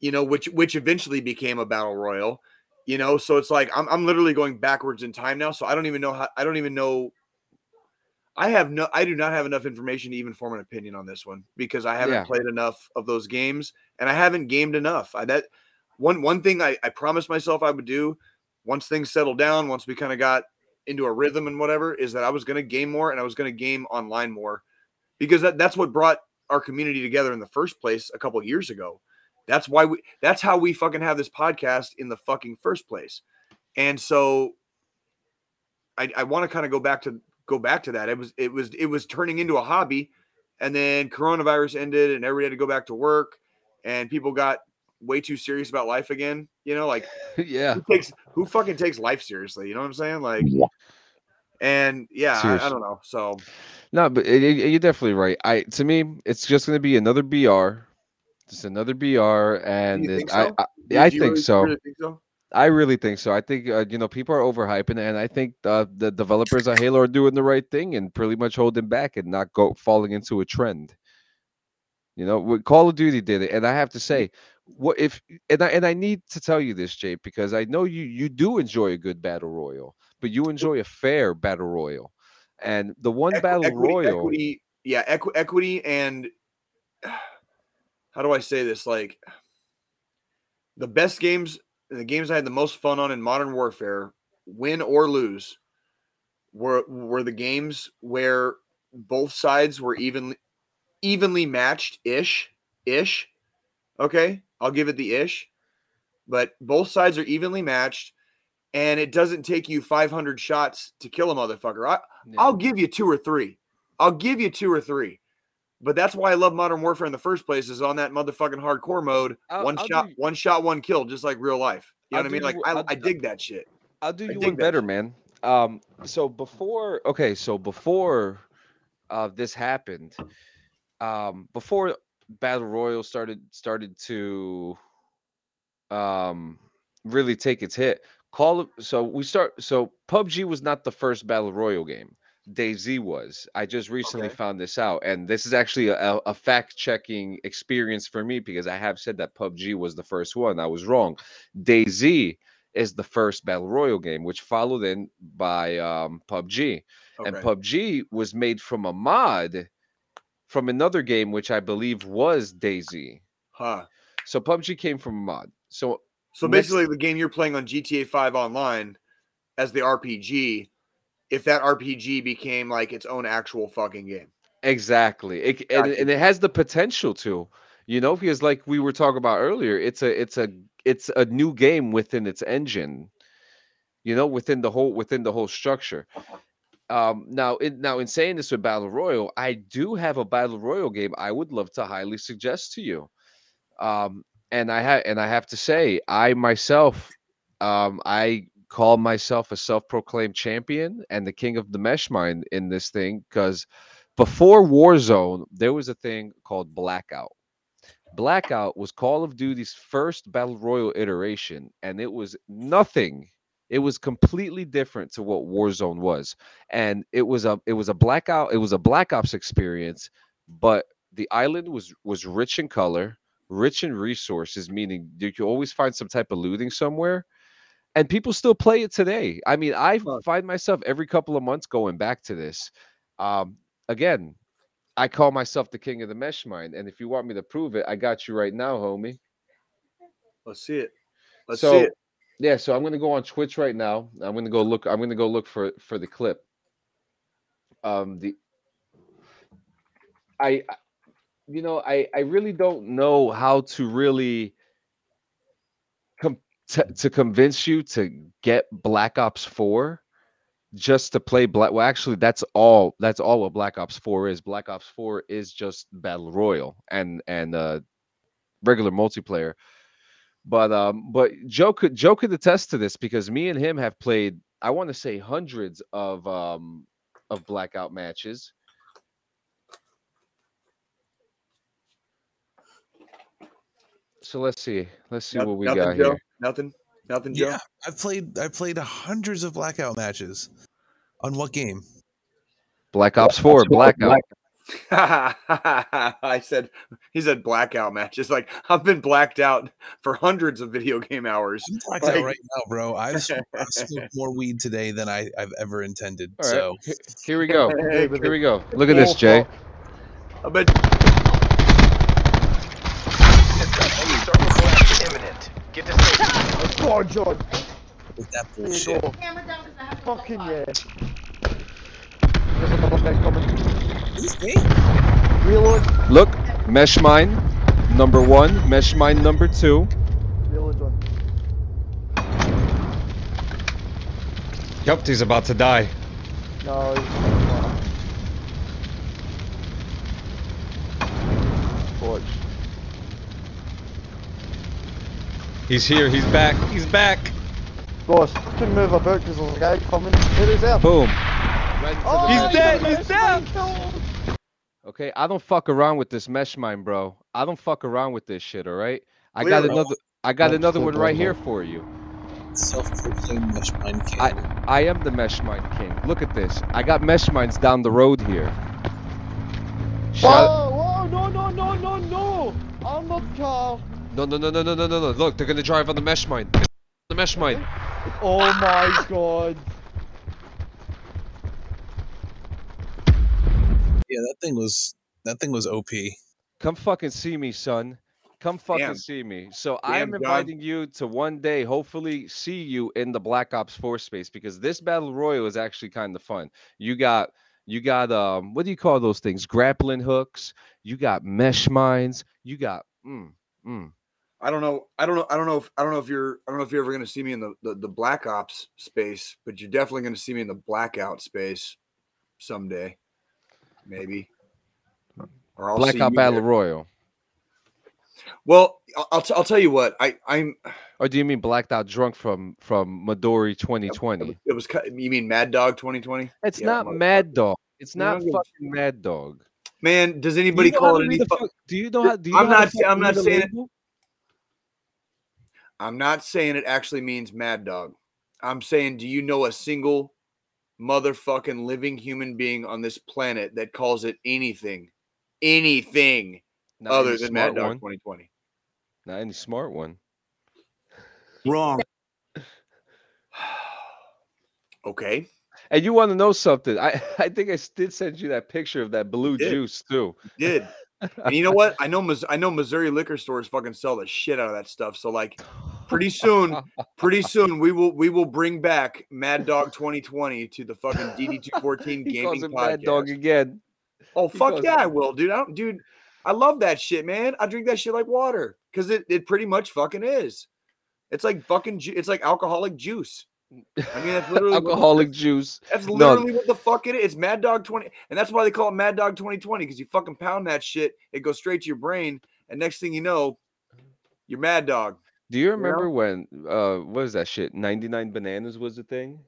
you know, which, which eventually became a battle royal, you know. So it's like I'm, I'm literally going backwards in time now. So I don't even know how, I don't even know. I have no, I do not have enough information to even form an opinion on this one because I haven't yeah. played enough of those games and I haven't gamed enough. I, that one, one thing I, I promised myself I would do once things settled down, once we kind of got into a rhythm and whatever, is that I was going to game more and I was going to game online more because that, that's what brought our community together in the first place a couple of years ago. That's why we, that's how we fucking have this podcast in the fucking first place. And so I, I want to kind of go back to, go back to that. It was, it was, it was turning into a hobby and then coronavirus ended and everybody had to go back to work and people got way too serious about life again, you know, like yeah who, takes, who fucking takes life seriously, you know what I'm saying? Like yeah. and yeah I, I don't know, so no, but it, it, you're definitely right. I to me it's just going to be another B R, just another B R, and it, so? I I, I think, really, so. Really think so I really think so. I think, uh, you know, people are overhyping, and I think uh, the developers of Halo are doing the right thing and pretty much holding back and not go falling into a trend. You know, Call of Duty did it, and I have to say, what if and I and I need to tell you this, Jay, because I know you you do enjoy a good battle royal, but you enjoy a fair battle royal, and the one Equ- battle equity, royal, equity, yeah, equ- equity, and how do I say this? Like the best games, the games I had the most fun on in Modern Warfare, win or lose, were were the games where both sides were evenly. Evenly matched ish ish. Okay. I'll give it the ish, but both sides are evenly matched and it doesn't take you five hundred shots to kill a motherfucker. I, no. I'll give you two or three. I'll give you two or three, but that's why I love Modern Warfare in the first place is on that motherfucking hardcore mode. I'll, one I'll shot, do, one shot, one kill, just like real life. You know I'll what I mean? Like you, I, I dig that shit. I'll do you one better, shit. man. Um, so before, okay. So before uh, this happened, Um, before Battle Royale started started to um really take its hit. Call of, so we start. So P U B G was not the first battle royal game. DayZ was. I just recently okay. found this out, and this is actually a, a fact-checking experience for me because I have said that P U B G was the first one. I was wrong. DayZ is the first battle royal game, which followed in by um, P U B G, okay. and P U B G was made from a mod from another game, which I believe was DayZ. Huh. So P U B G came from a mod. So so basically, next- the game you're playing on G T A five Online as the R P G. If that R P G became like its own actual fucking game. Exactly. It, gotcha. and, and it has the potential to, you know, because like we were talking about earlier, it's a, it's a, it's a new game within its engine, you know, within the whole, within the whole structure. Um, now, in, now in saying this with Battle Royale, I do have a Battle Royale game I would love to highly suggest to you. Um, and I have, and I have to say, I myself, um, I, call myself a self-proclaimed champion and the king of the mesh mind in this thing, because before Warzone, there was a thing called Blackout. Blackout was Call of Duty's first Battle Royale iteration, and it was nothing. It was completely different to what Warzone was. And it was a it was a Blackout, it was a Black Ops experience, but the island was was rich in color, rich in resources, meaning you could always find some type of looting somewhere. And people still play it today. I mean, I find myself every couple of months going back to this. Um, again, I call myself the king of the mesh mind. And if you want me to prove it, I got you right now, homie. Let's see it. Let's so, see it. Yeah, so I'm going to go on Twitch right now. I'm going to go look. I'm going to go look for, for the clip. Um, the I, I you know, I, I really don't know how to really compare. To, to convince you to get Black Ops four just to play Black... Well, actually, that's all That's all what Black Ops four is. Black Ops four is just Battle Royale and and uh, regular multiplayer. But um, but Joe could, Joe could attest to this because me and him have played, I want to say, hundreds of um, of Blackout matches. So let's see. Let's see nothing, what we got Joe. Here. Nothing, nothing. Joe? Yeah, I played. I played hundreds of Blackout matches. On what game? Black Ops Four. Blackout. Blackout. I said. He said Blackout matches. Like I've been blacked out for hundreds of video game hours. I'm blacked like, out right now, bro. I've smoked more weed today than I, I've ever intended. Right. So here we go. Hey, here we go. Look at this, Jay. I bet. Get this thing. Oh, John. Is that bullshit? Fucking yeah. Is this me? Reload. Look, mesh mine number one, mesh mine number two. Reload, John. Yup, he's about to die. No, he's not. Watch. He's here, he's back, he's back! Boss, fucking move about because there's a guy coming. Here he's out. Boom. Right oh, he's, he's dead, he's, he's dead! dead. Okay, I don't fuck around with this mesh mine, bro. I don't fuck around with this shit, alright? I got Weird. another I got That's another so one right cool. here for you. Self-proclaimed mesh mine king. I, I am the mesh mine king. Look at this. I got mesh mines down the road here. Shut whoa, whoa, no, no, no, no, no! I'm not Carl. No, no, no, no, no, no, no, no. Look, they're gonna drive on the mesh mine. The mesh mine. Oh my god. Yeah, that thing was, that thing was O P. Come fucking see me, son. Come fucking Damn. see me. So Damn, I'm inviting God. you to one day, hopefully, see you in the Black Ops four space because this Battle Royale is actually kind of fun. You got, you got, um, what do you call those things? Grappling hooks. You got mesh mines. You got, mm, mm. I don't know. I don't know. I don't know if I don't know if you're. I don't know if you're ever going to see me in the, the, the Black Ops space, but you're definitely going to see me in the Blackout space someday, maybe. Or I'll Blackout Battle Royale. Well, I'll t- I'll tell you what I I'm. Or do you mean blacked out drunk from from Midori twenty twenty? It was. You mean Mad Dog twenty twenty? It's yeah, not Mad Dog. It's not fucking Mad Dog. Man, does anybody call it anything? Do you know how? Do you? I'm not. I'm not saying. I'm not saying it actually means mad dog. I'm saying, do you know a single motherfucking living human being on this planet that calls it anything, anything not other than Mad Dog twenty twenty? Not any smart one. Wrong. Okay. And you want to know something? I, I think I did send you that picture of that blue juice too. You did. And you know what? I know I know Missouri liquor stores fucking sell the shit out of that stuff. So like, pretty soon, pretty soon we will we will bring back Mad Dog twenty twenty to the fucking D D two fourteen gaming calls him podcast. Mad Dog again. Oh he fuck yeah, him. I will, dude. I don't, dude. I love that shit, man. I drink that shit like water because it, it pretty much fucking is. It's like fucking ju- it's like alcoholic juice. I mean, that's literally alcoholic what, juice. That's literally no. what the fuck it is. It's Mad Dog twenty, and that's why they call it Mad Dog twenty twenty because you fucking pound that shit, it goes straight to your brain, and next thing you know, you're Mad Dog. Do you remember you know? when uh, what is that shit? ninety-nine bananas was the thing.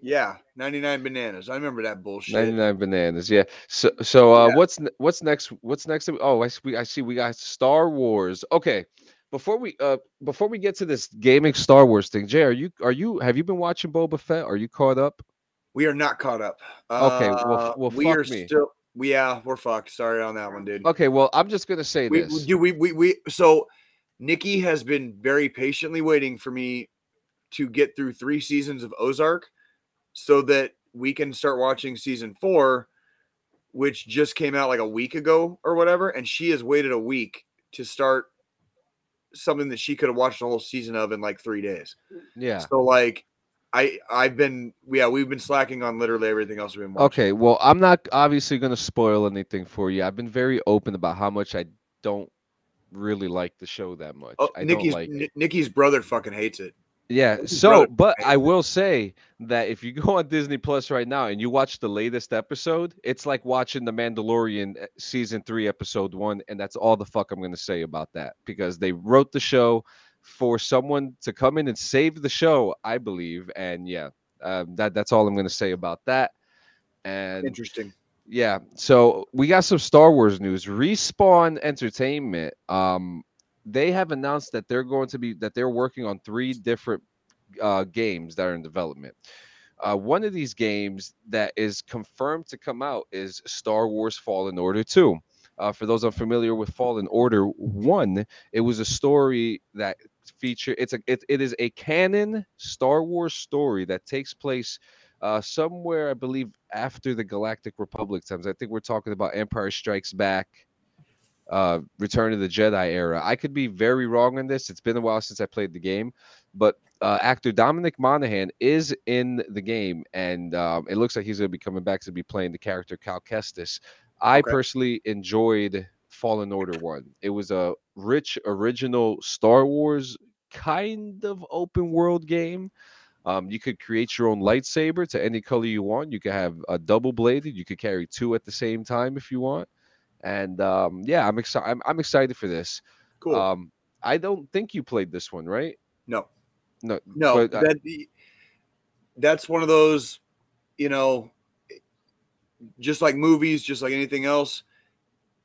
Yeah, ninety-nine bananas. I remember that bullshit. ninety-nine bananas. Yeah. So so uh, yeah. what's what's next? What's next? Oh, I see. I see. We got Star Wars. Okay. Before we uh before we get to this gaming Star Wars thing, Jay, are you are you have you been watching Boba Fett? Are you caught up? We are not caught up. Okay, well, well we fuck are me. still we yeah, we're fucked. Sorry on that one, dude. Okay, well, I'm just gonna say we, this. Do we, we we so Nikki has been very patiently waiting for me to get through three seasons of Ozark so that we can start watching season four, which just came out like a week ago or whatever, and she has waited a week to start something that she could have watched the whole season of in like three days. Yeah, so like i i've been yeah we've been slacking on literally everything else we've been watching. Okay, well, I'm not obviously going to spoil anything for you. I've been very open about how much I don't really like the show that much. Oh, I Nikki's, don't like N- Nikki's brother fucking hates it. Yeah, Nikki's so but I will say that if you go on Disney Plus right now and you watch the latest episode, it's like watching The Mandalorian season three, episode one, and that's all the fuck I'm going to say about that because they wrote the show for someone to come in and save the show, I believe, and yeah, um, that that's all I'm going to say about that. And interesting. Yeah, so we got some Star Wars news. Respawn Entertainment, um, they have announced that they're going to be that they're working on three different uh, games that are in development. Uh, one of these games that is confirmed to come out is Star Wars Fallen Order two. Uh, for those unfamiliar with Fallen Order one, it was a story that feature it's a it, it is a canon Star Wars story that takes place uh, somewhere, I believe, after the Galactic Republic times. I think we're talking about Empire Strikes Back. Uh, Return of the Jedi era. I could be very wrong on this. It's been a while since I played the game, but uh, actor Dominic Monaghan is in the game, and um, it looks like he's going to be coming back to be playing the character Cal Kestis. I okay. personally enjoyed Fallen Order one. It was a rich, original Star Wars kind of open world game. Um, you could create your own lightsaber to any color you want. You could have a double bladed. You could carry two at the same time if you want. And um, yeah, I'm excited. I'm, I'm excited for this. Cool. Um, I don't think you played this one, right? No, no, no. That, I, that's one of those, you know, just like movies, just like anything else.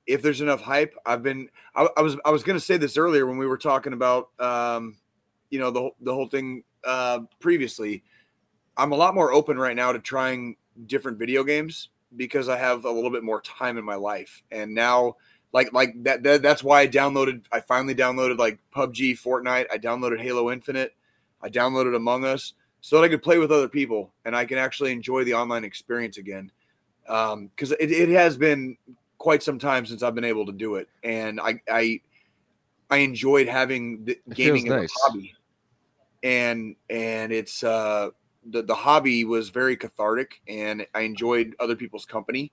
If there's enough hype, I've been. I, I was. I was going to say this earlier when we were talking about, um, you know, the the whole thing uh, previously. I'm a lot more open right now to trying different video games, because I have a little bit more time in my life. And now like, like that, that, that's why I downloaded, I finally downloaded like P U B G, Fortnite. I downloaded Halo Infinite. I downloaded Among Us so that I could play with other people and I can actually enjoy the online experience again. Um, cause it, it has been quite some time since I've been able to do it. And I, I, I enjoyed having the gaming as a hobby, and, and it's, uh, The, the hobby was very cathartic, and I enjoyed other people's company,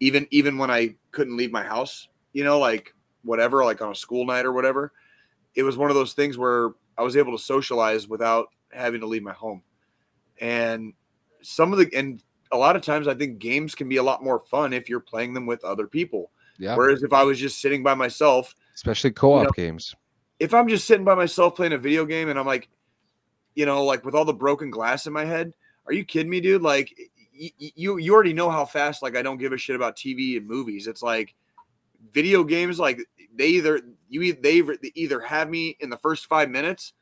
even even when I couldn't leave my house, you know, like whatever, like on a school night or whatever. It was one of those things where I was able to socialize without having to leave my home. And some of the and a lot of times I think games can be a lot more fun if you're playing them with other people. Yeah. Whereas if I was just sitting by myself, especially co-op you know, games. If I'm just sitting by myself playing a video game and I'm like, you know, like with all the broken glass in my head, are you kidding me, dude? Like y- y- you, you already know how fast, like I don't give a shit about T V and movies. It's like video games, like they either, you they either have me in the first five minutes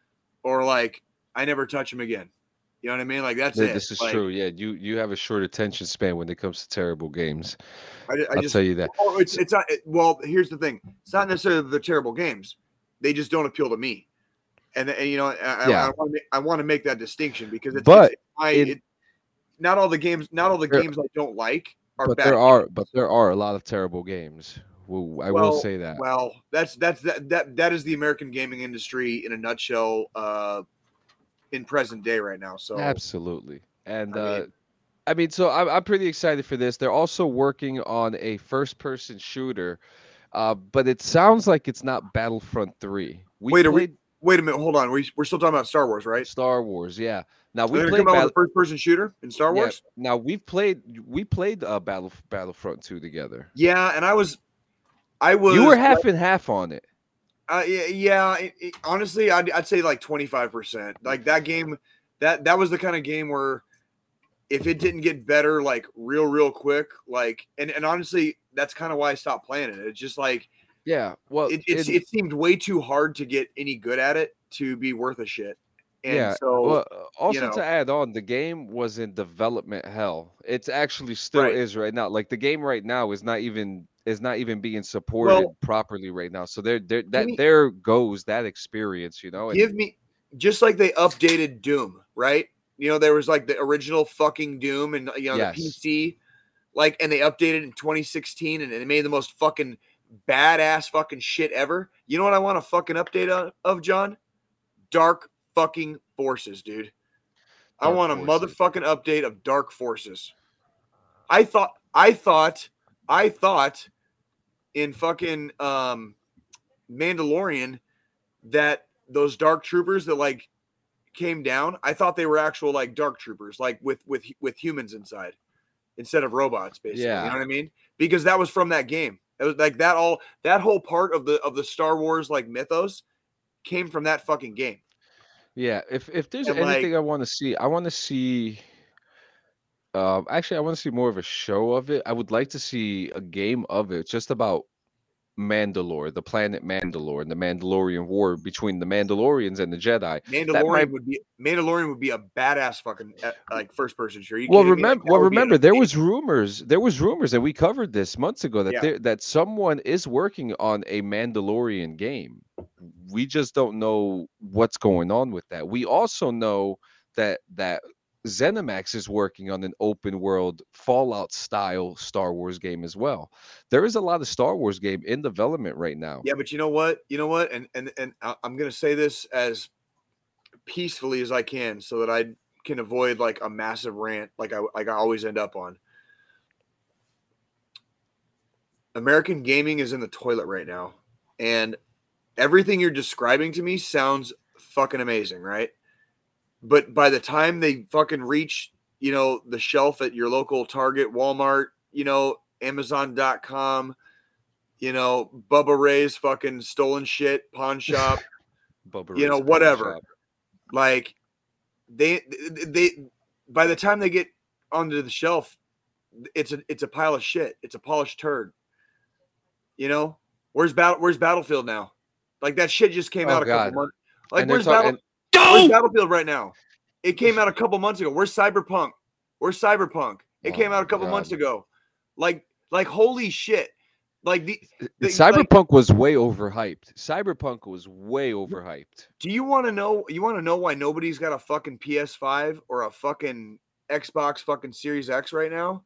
or like I never touch them again. You know what I mean? Like that's yeah, it. This is like, true. Yeah, you you have a short attention span when it comes to terrible games. I, I I'll just, tell you that. Well, it's it's not. It, well, here's the thing. It's not necessarily the terrible games. They just don't appeal to me. And, and you know, I, yeah. I, I want to I want to make that distinction because it's, but it's, I, it, it, not all the games, not all the games I don't like are but bad. There are, games. But there are a lot of terrible games. Well, I well, will say that. Well, that's that's that that that is the American gaming industry in a nutshell, uh, in present day right now. So absolutely, and I uh, mean, I mean, so I'm I'm pretty excited for this. They're also working on a first-person shooter, uh, but it sounds like it's not Battlefront three. We wait, played, we, wait a minute, hold on. We we're still talking about Star Wars, right? Star Wars, yeah. Now we played Battle- first-person shooter in Star Wars. Yeah. Now we've played we played uh, Battle Battlefront two together. Yeah, and I was. I was, you were half like, and half on it. Uh, yeah, yeah it, it, honestly, I'd, I'd say like twenty-five percent. Like that game, that, that was the kind of game where if it didn't get better, like real, real quick, like, and, and honestly, that's kind of why I stopped playing it. It's just like, yeah, well, it, it, it, it seemed way too hard to get any good at it to be worth a shit. And yeah. So, well, also you know, to add on, the game was in development hell. It's actually still right. is right now. Like the game right now is not even. is not even being supported well, properly right now. So there, there, that me, there goes that experience, you know. And give me just like they updated Doom, right? You know, there was like the original fucking Doom, and you know yes. the P C, like, and they updated in twenty sixteen, and it made the most fucking badass fucking shit ever. You know what I want a fucking update of, of John? Dark fucking Forces, dude. Dark I want a forces. motherfucking update of Dark Forces. I thought, I thought, I thought. in fucking um, Mandalorian that those dark troopers that like came down, I thought they were actual like dark troopers, like with with with humans inside instead of robots, basically. Yeah. You know what I mean? Because that was from that game. It was like that all that whole part of the of the Star Wars like mythos came from that fucking game. Yeah. If if there's and anything like, I want to see, I want to see. Um, actually, I want to see more of a show of it. I would like to see a game of it, just about Mandalore, the planet Mandalore, and the Mandalorian war between the Mandalorians and the Jedi. Mandalorian might... would be Mandalorian would be a badass fucking like first person shooter. Well, remember, like, well, remember, there was rumors, there was rumors, and we covered this months ago that yeah. there, that someone is working on a Mandalorian game. We just don't know what's going on with that. We also know that that. ZeniMax is working on an open world Fallout style Star Wars game as well. There is a lot of Star Wars game in development right now. Yeah, but you know what? You know what? And and and I'm going to say this as peacefully as I can so that I can avoid like a massive rant like I like I always end up on. American gaming is in the toilet right now. And everything you're describing to me sounds fucking amazing, right? But by the time they fucking reach, you know, the shelf at your local Target, Walmart, you know, Amazon dot com, you know, Bubba Ray's fucking stolen shit, pawn shop, Bubba you Ray's know, whatever. Like they, they, they, by the time they get onto the shelf, it's a, it's a pile of shit. It's a polished turd. You know, where's battle? Where's Battlefield now? Like that shit just came oh, out a God. couple months. Like and where's Battlefield? Where's Battlefield right now? It came out a couple months ago. Where's Cyberpunk? Where's Cyberpunk? It oh came out a couple God. months ago. Like, like holy shit! Like the, the Cyberpunk like, was way overhyped. Cyberpunk was way overhyped. Do you want to know? You want to know why nobody's got a fucking P S five or a fucking Xbox fucking Series X right now?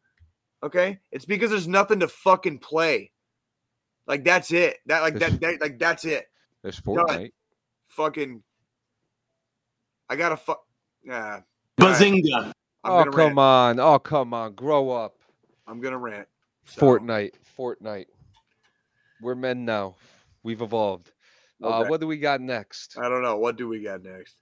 Okay, it's because there's nothing to fucking play. Like that's it. That like that, that like that's it. There's Fortnite. Done. Fucking. I gotta fuck. Nah. Bazinga. Right. Oh, come rant. on. Oh, come on. Grow up. I'm gonna rant. So. Fortnite. Fortnite. We're men now. We've evolved. Okay. Uh, what do we got next? I don't know. What do we got next?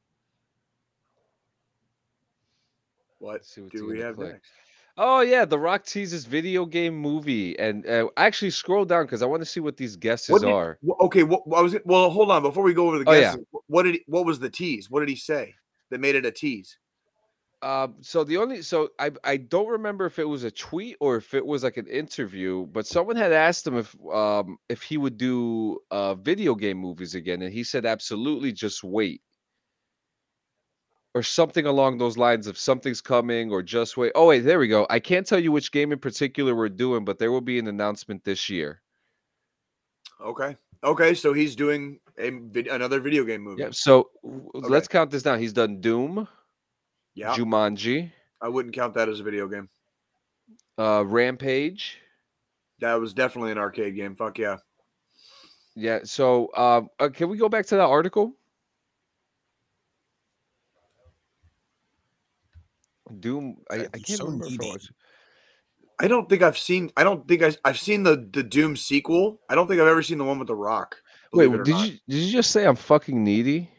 What do we have click. next? Oh, yeah. The Rock teases video game movie. And uh, actually, scroll down because I want to see what these guesses what did, are. Okay. Well, I was, well, hold on. Before we go over the guesses, oh, yeah. what did he, what was the tease? What did he say that made it a tease? Uh, so the only so I I don't remember if it was a tweet or if it was like an interview, but someone had asked him if um if he would do uh video game movies again, and he said absolutely, just wait, or something along those lines of something's coming or just wait. Oh wait, there we go. I can't tell you which game in particular we're doing, but there will be an announcement this year. Okay. Okay, so he's doing a vid- another video game movie. Yeah. So w- okay. Let's count this down. He's done Doom. Yeah. Jumanji. I wouldn't count that as a video game. Uh, Rampage. That was definitely an arcade game. Fuck yeah. Yeah. So uh, uh, can we go back to that article? Doom. I, I can't so remember. I don't think I've seen. I don't think I, I've seen the, the Doom sequel. I don't think I've ever seen the one with The Rock. Wait, did not. you did you just say I'm fucking needy?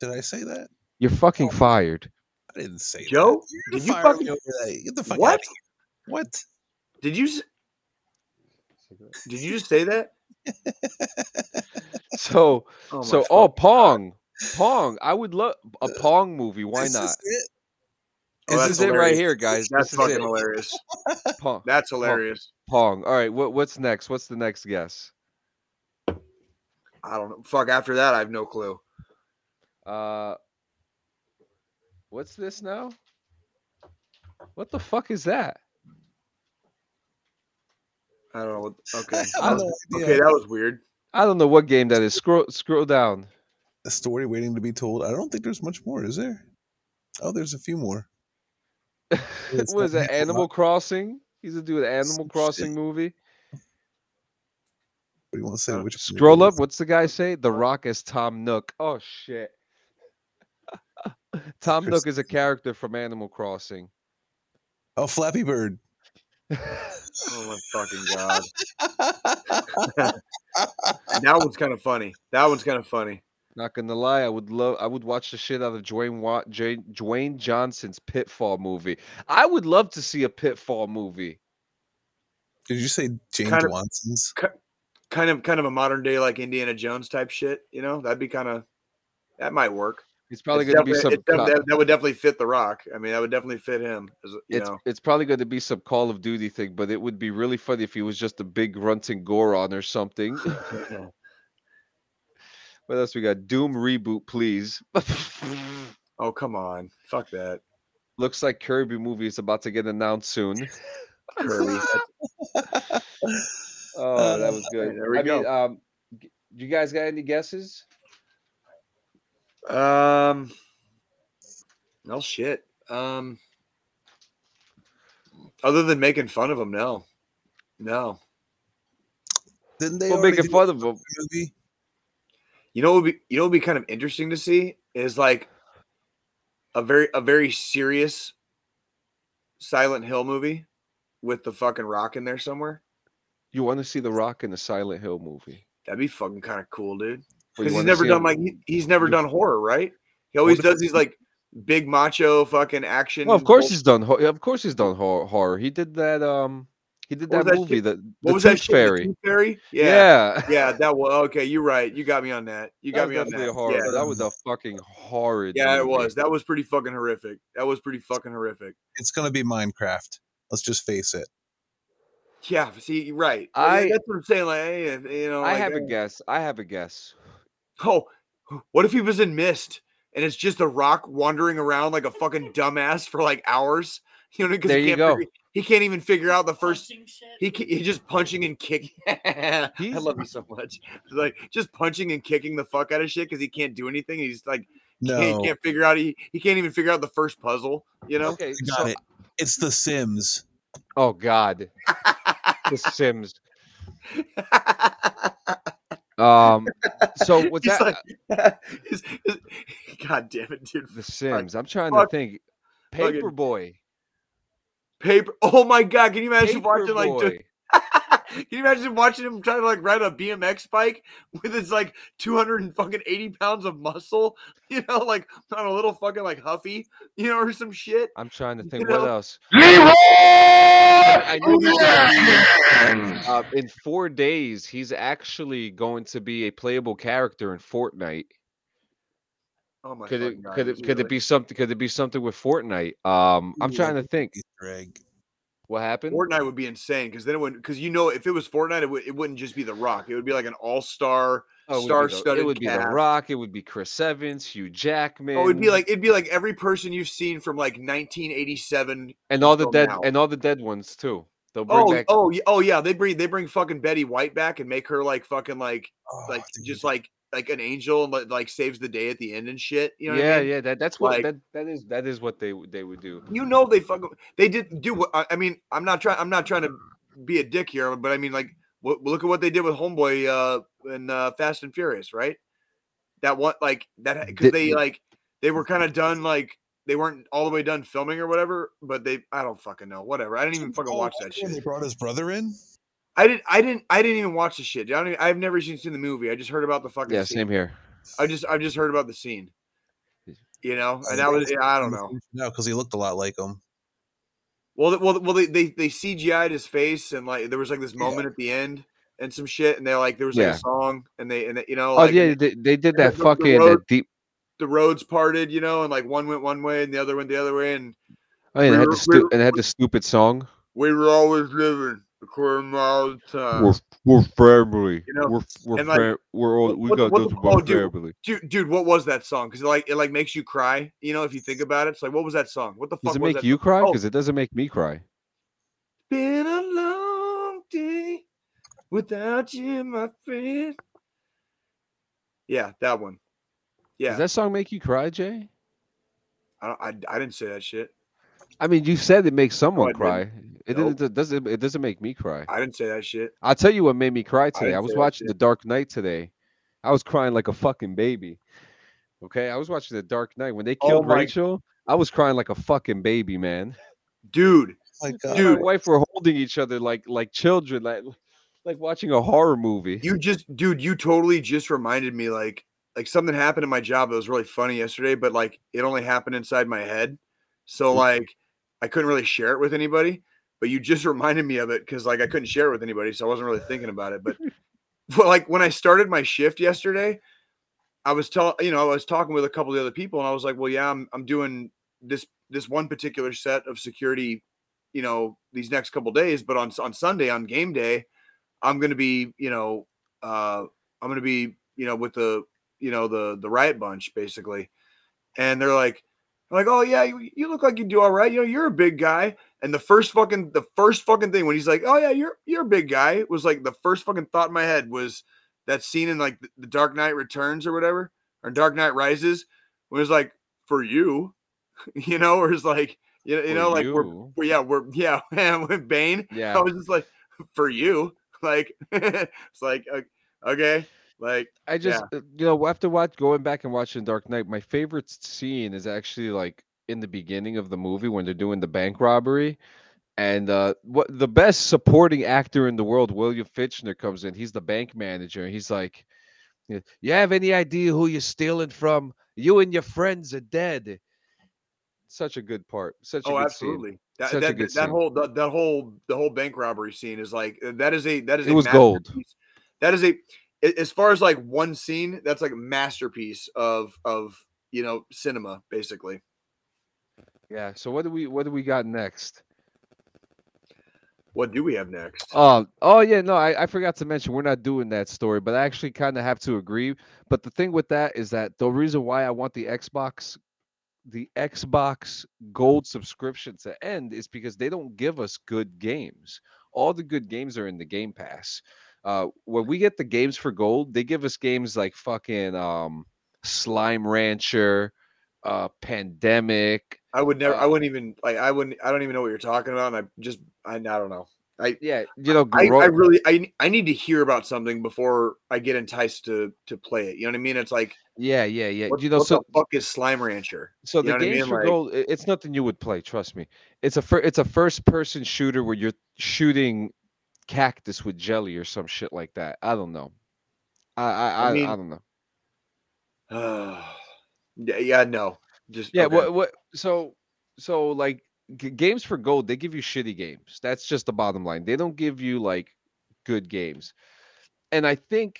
Did I say that? You're fucking oh, fired. I didn't say Joe, that. Joe, did you fucking over that? Get the fuck what? Out of here. What? Did you? Did you just say that? so oh, so oh Pong Pong. I would love a Pong movie. Why this not? Is it? Oh, this is hilarious. It right here, guys. That's this fucking hilarious. Pong. That's hilarious. Pong. All right. What, what's next? What's the next guess? I don't know. Fuck. After that, I have no clue. Uh, what's this now? What the fuck is that? I don't know. Okay. I don't know. Okay, that was weird. I don't know what game that is. Scroll, scroll down. A story waiting to be told. I don't think there's much more, is there? Oh, there's a few more. It was an Animal Crossing. He's gonna do an Animal Crossing movie. What do you want to say? Which scroll up. What's the guy say? The Rock as Tom Nook. Oh shit! Tom Chris Nook is a character from Animal Crossing. Oh, Flappy Bird. Oh my fucking god! That one's kind of funny. That one's kind of funny. Not gonna lie, I would love. I would watch the shit out of Dwayne Wa- J- Dwayne Johnson's Pitfall movie. I would love to see a Pitfall movie. Did you say James kind of, Watson's? Kind of, kind of a modern day like Indiana Jones type shit. You know, that'd be kind of. That might work. It's probably going to be some. That, that would definitely fit The Rock. I mean, that would definitely fit him. As, you it's know. It's probably going to be some Call of Duty thing, but it would be really funny if he was just a big grunting Goron or something. What else we got? Doom reboot, please. Oh, come on. Fuck that. Looks like Kirby movie is about to get announced soon. Kirby. Oh, that was good. There we I go. Mean, um, you guys got any guesses? Um, no shit. Um, other than making fun of him, no. No. Didn't they well, making fun of him? Movie? You know what would be you know what would be kind of interesting to see is like a very a very serious Silent Hill movie with the fucking Rock in there somewhere. You want to see The Rock in the Silent Hill movie? That'd be fucking kind of cool, dude. Because he's never done him? like he, he's never done horror, right? He always does these like big macho fucking action. Well, of course he's done. Of course he's done horror. He did that. Um, he did that, that movie. Shit? The, the what was that shit? Fairy. The Tooth Fairy? Yeah. yeah, yeah, that was okay. You're right. You got me on that. You got that me on that. Horror. Yeah. That was a fucking horror. Yeah, movie. It was. That was pretty fucking horrific. That was pretty fucking horrific. It's gonna be Minecraft. Let's just face it. Yeah, see, right. I, That's what I'm saying. Like, you know, I like, have uh, a guess. I have a guess. Oh, what if he was in Mist and it's just The Rock wandering around like a fucking dumbass for like hours? You know, because he, he can't even figure out the first. He can, he's just punching and kicking. I love him so much. Like just punching and kicking the fuck out of shit because he can't do anything. He's like, no, he can't, he can't figure out. He, he can't even figure out the first puzzle. You know, okay, got so, it. It's The Sims. Oh God. The Sims. Um. So what's that? Like, he's, he's, God damn it, dude! The Sims. I'm trying fuck, to think. Paperboy. Paper. Oh my God! Can you imagine Paper watching boy. like? Can you imagine watching him trying to like ride a B M X bike with his like two hundred fucking eighty pounds of muscle? You know, like on a little fucking like Huffy, you know, or some shit. I'm trying to think. You what know? else? Leroy! I knew was, uh, in four days, he's actually going to be a playable character in Fortnite. Oh my could it, God, could it, it could really... it be something? Could it be something with Fortnite? Um, I'm yeah. trying to think. Greg. What happened? Fortnite would be insane because then it would because you know if it was Fortnite, it, w- it wouldn't just be The Rock. It would be like an all-star, oh, star-studded. It would be, the, it would be The Rock. It would be Chris Evans, Hugh Jackman. Oh, it'd be like it'd be like every person you've seen from like nineteen eighty-seven and all the dead now. and all the dead ones too. They'll bring oh, back- oh, oh yeah. They bring they bring fucking Betty White back and make her like fucking like oh, like dude. just like. like an angel and like saves the day at the end and shit. You know yeah, I mean? yeah, that that's what like, that that is that is what they they would do. You know they fucking they did do what I mean, I'm not trying I'm not trying to be a dick here, but I mean like w- look at what they did with Homeboy uh in uh, Fast and Furious, right? That one like that cuz they like they were kind of done like they weren't all the way done filming or whatever, but they I don't fucking know, whatever. I didn't even fucking watch that shit. They brought his brother in? I didn't. I didn't. I didn't even watch the shit. I don't even, I've never even seen the movie. I just heard about the fucking. Yeah, scene. Same here. I just. I just heard about the scene. You know, and that was. Yeah, I don't know. No, because he looked a lot like him. Well, well, well. They they, they C G I'd his face, and like there was like this moment yeah. at the end, and some shit, and they're like there was like yeah. a song, and they and they, you know. Like, oh yeah, they, they did that fucking the road, that deep. The roads parted, you know, and like one went one way and the other went the other way, and. Oh yeah, we and, were, had the stu- we were, and it had the stupid song. We were always living. We're, we're family. You know? We're we're like, fam- we're all we what, got what, this oh, dude, family. Dude, dude, what was that song? Because like it like makes you cry. You know, if you think about it, it's like what was that song? What the fuck? Does it was make that you song? cry? Because oh. it doesn't make me cry. Been a long day without you, my friend. Yeah, that one. Yeah. Does that song make you cry, Jay? I don't, I I didn't say that shit. I mean, you said it makes someone no, cry. It, nope. it doesn't. It doesn't make me cry. I didn't say that shit. I'll tell you what made me cry today. I, I was watching The Dark Knight today. I was crying like a fucking baby. Okay, I was watching The Dark Knight when they killed oh Rachel. I was crying like a fucking baby, man. Dude, oh my God. Dude, my wife were holding each other like like children, like like watching a horror movie. You just, dude, you totally just reminded me like like something happened in my job that was really funny yesterday, but like it only happened inside my head. So like I couldn't really share it with anybody, but you just reminded me of it because like I couldn't share it with anybody, so I wasn't really thinking about it. But, but like when I started my shift yesterday, I was telling you know I was talking with a couple of the other people, and I was like, well, yeah, I'm I'm doing this this one particular set of security, you know, these next couple of days. But on on Sunday on game day, I'm gonna be you know uh, I'm gonna be you know with the you know the the riot bunch basically, and they're like. Like, oh yeah, you, you look like you do all right. You know, you're a big guy. And the first fucking the first fucking thing when he's like, oh yeah, you're you're a big guy, was like the first fucking thought in my head was that scene in like the, the Dark Knight Returns or whatever, or Dark Knight Rises, when it's like for you, you know, or it's like you, you know, for like you. We're, we're yeah we're yeah man with Bane. Yeah, I was just like for you, like it's like okay. Like I just yeah. you know after watch going back and watching Dark Knight, my favorite scene is actually like in the beginning of the movie when they're doing the bank robbery, and uh, what the best supporting actor in the world, William Fichtner, comes in. He's the bank manager. And he's like, "You have any idea who you're stealing from? You and your friends are dead." Such a good part. Such a oh, good absolutely. Scene. That Such that, a good that scene. whole that, that whole the whole bank robbery scene is like that is a that is it a was gold. That is a As far as like one scene, that's like a masterpiece of of you know cinema, basically. Yeah. So what do we what do we got next? What do we have next? Oh, um, oh yeah, no, I, I forgot to mention we're not doing that story, but I actually kind of have to agree. But the thing with that is that the reason why I want the Xbox, the Xbox Gold subscription to end is because they don't give us good games. All the good games are in the Game Pass. Uh, when we get the games for gold, they give us games like fucking um, Slime Rancher, uh, Pandemic. I would never. Uh, I wouldn't even like. I wouldn't. I don't even know what you're talking about. And I just. I. I don't know. I. Yeah. You know. I, I really. I. I need to hear about something before I get enticed to to play it. You know what I mean? It's like. Yeah. Yeah. Yeah. What, you know. What so, the fuck is Slime Rancher? So you the games I mean? for like, gold. It's nothing you would play. Trust me. It's a. Fir- it's a first person shooter where you're shooting cactus with jelly or some shit like that. I don't know. I I I, I, mean, I don't know. Uh, yeah, no. Just yeah. Okay. What what? So so like g- games for gold, they give you shitty games. That's just the bottom line. They don't give you like good games. And I think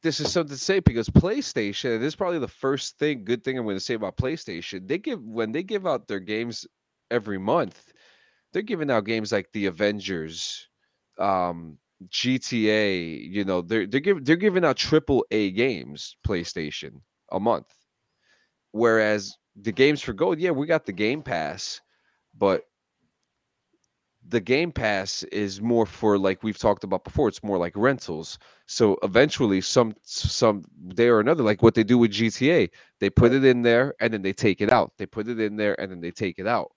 this is something to say because PlayStation, and this is probably the first thing, good thing I'm going to say about PlayStation. They give when they give out their games every month, they're giving out games like The Avengers, um, G T A. You know, they're they're giving they're giving out triple A games, PlayStation, a month. Whereas the games for gold, yeah, we got the Game Pass, but the Game Pass is more for, like we've talked about before, it's more like rentals. So eventually some some day or another, like what they do with G T A, they put it in there and then they take it out. They put it in there and then they take it out.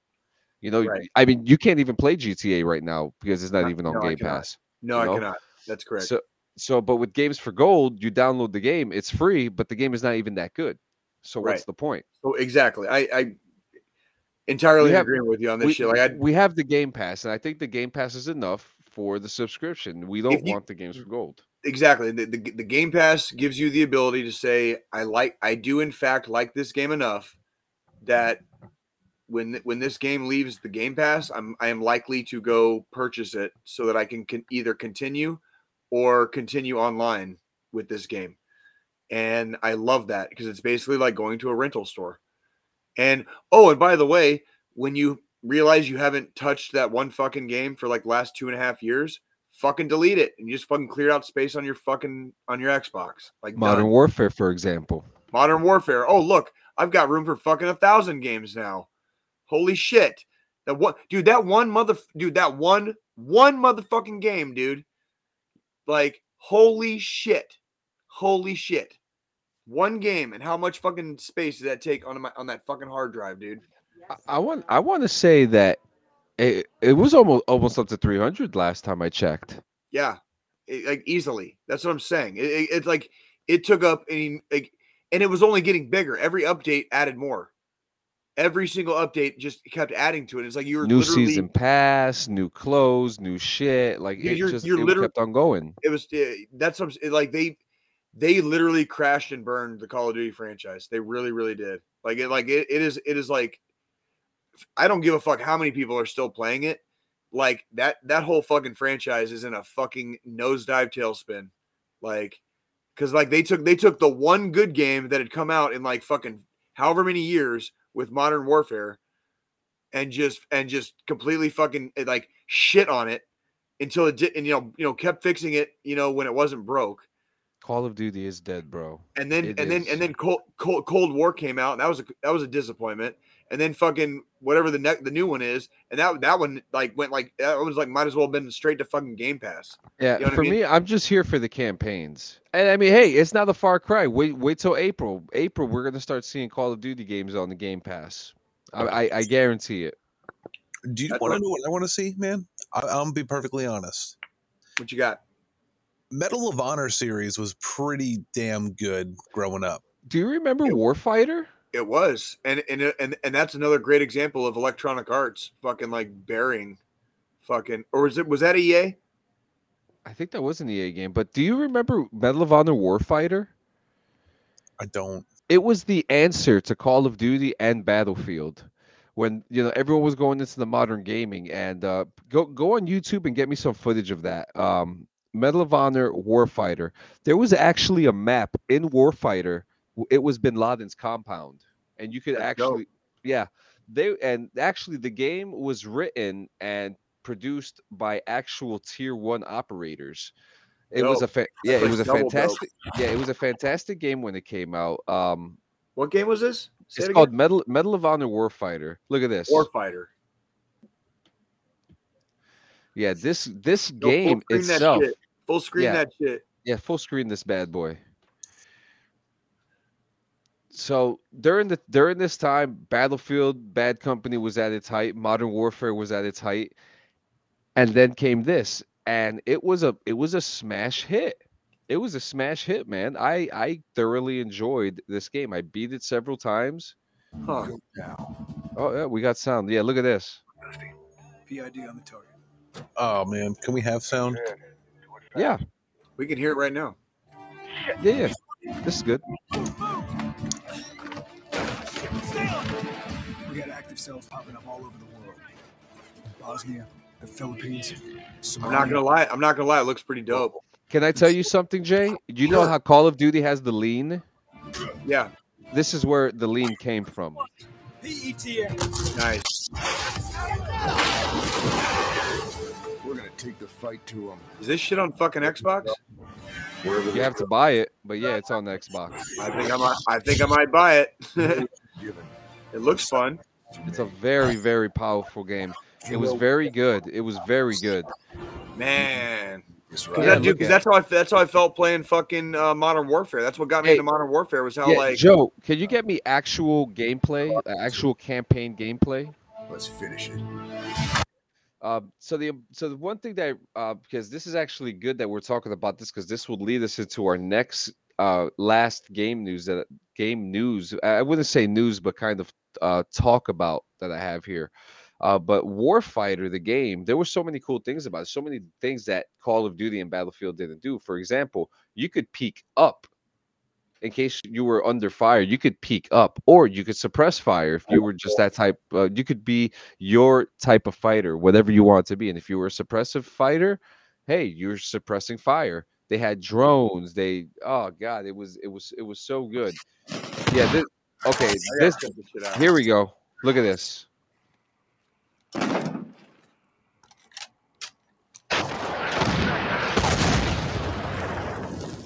You know, right. I mean, you can't even play G T A right now because it's not even on no, Game Pass. No, you know? I cannot. That's correct. So, so, but with games for gold, you download the game, it's free, but the game is not even that good. So right. What's the point? So exactly. I, I entirely have, agreeing with you on this we, shit. Like I'd, we have the Game Pass, and I think the Game Pass is enough for the subscription. We don't you, want the games for gold. Exactly. The, the the Game Pass gives you the ability to say, I like, I do in fact like this game enough that when when this game leaves the Game Pass, I'm I am likely to go purchase it so that I can con- either continue or continue online with this game. And I love that because it's basically like going to a rental store. And oh, and by the way, when you realize you haven't touched that one fucking game for like last two and a half years, fucking delete it and you just fucking clear out space on your fucking on your Xbox. Like Modern done. Warfare, for example. Modern Warfare. Oh, look, I've got room for fucking a thousand games now. Holy shit! That one, dude. That one mother, dude. That one one motherfucking game, dude. Like holy shit, holy shit. One game, and how much fucking space does that take on my on that fucking hard drive, dude? I, I want I want to say that it, it was almost almost up to three hundred last time I checked. Yeah, it, like easily. That's what I'm saying. It, it, it's like it took up and like, and it was only getting bigger. Every update added more. Every single update just kept adding to it. It's like you were new season pass, new clothes, new shit. Like it you're, just you're it kept on going. It was it, that's what I'm, it, like they. They literally crashed and burned the Call of Duty franchise. They really, really did. Like it, like it, it is, it is like, I don't give a fuck how many people are still playing it. Like that, that whole fucking franchise is in a fucking nosedive tailspin. Like, cause like they took, they took the one good game that had come out in like fucking however many years with Modern Warfare and just, and just completely fucking like shit on it until it did. And, you know, you know, kept fixing it, you know, when it wasn't broke. Call of Duty is dead, bro. And then it and is. then and then Cold, Cold, Cold War came out, and that was a that was a disappointment. And then fucking whatever the ne- the new one is, and that that one like went like that was like might as well have been straight to fucking Game Pass. Yeah, you know for I mean? me, I'm just here for the campaigns. And I mean, hey, it's not a Far Cry. Wait, wait till April. April, we're gonna start seeing Call of Duty games on the Game Pass. I I, I guarantee it. Do you want to know what I want to see, man? I, I'm gonna be perfectly honest. What you got? Medal of Honor series was pretty damn good growing up. Do you remember it, Warfighter? It was, and and and and that's another great example of Electronic Arts fucking like burying, fucking or was it was that E A? I think that was an E A game. But do you remember Medal of Honor Warfighter? I don't. It was the answer to Call of Duty and Battlefield. When you know everyone was going into the modern gaming, and uh, go go on YouTube and get me some footage of that. Um, Medal of Honor Warfighter. There was actually a map in Warfighter. It was Bin Laden's compound, and you could That's actually, dope. yeah, they and actually the game was written and produced by actual tier one operators. It dope. was a fa- yeah, it was a fantastic dope. yeah, it was a fantastic game when it came out. Um, what game was this? Say it's it called Medal Medal of Honor Warfighter. Look at this. Warfighter. Yeah, this this no, game itself. Full screen yeah. that shit. Yeah, full screen this bad boy. So during the during this time, Battlefield, Bad Company was at its height, Modern Warfare was at its height, and then came this, and it was a it was a smash hit. It was a smash hit, man. I, I thoroughly enjoyed this game. I beat it several times. Huh. Oh yeah, we got sound. Yeah, look at this. P I D on the target. Oh man, can we have sound? Yeah. Yeah, we can hear it right now. Yeah, yeah. This is good. We got active cells popping up all over the world. Bosnia, the Philippines. Somalia. I'm not gonna lie. I'm not gonna lie. It looks pretty dope. Can I tell you something, Jay? You know how Call of Duty has the lean? Yeah. This is where the lean came from. P E T A. Nice. We're going to take the fight to them. Is this shit on fucking Xbox? You have to buy it, but yeah, it's on the Xbox. I think I might, I think I might buy it. It looks fun. It's a very, very powerful game. It was very good. It was very good. Man. Right. That, dude, that's how I that's how I felt playing fucking uh, Modern Warfare. That's what got me hey, into Modern Warfare was how yeah, like Joe, can you get me actual gameplay, uh, actual campaign gameplay? Let's finish it. Uh, so the so the one thing that uh, because this is actually good that we're talking about this because this will lead us into our next uh, last game news that game news I wouldn't say news but kind of uh, talk about that I have here. Uh, but Warfighter, the game, there were so many cool things about it. So many things that Call of Duty and Battlefield didn't do. For example, you could peek up in case you were under fire. You could peek up, or you could suppress fire if you were just that type. Uh, you could be your type of fighter, whatever you want to be. And if you were a suppressive fighter, hey, you're suppressing fire. They had drones. They oh god, it was it was it was so good. Yeah. This, okay. This here we go. Look at this.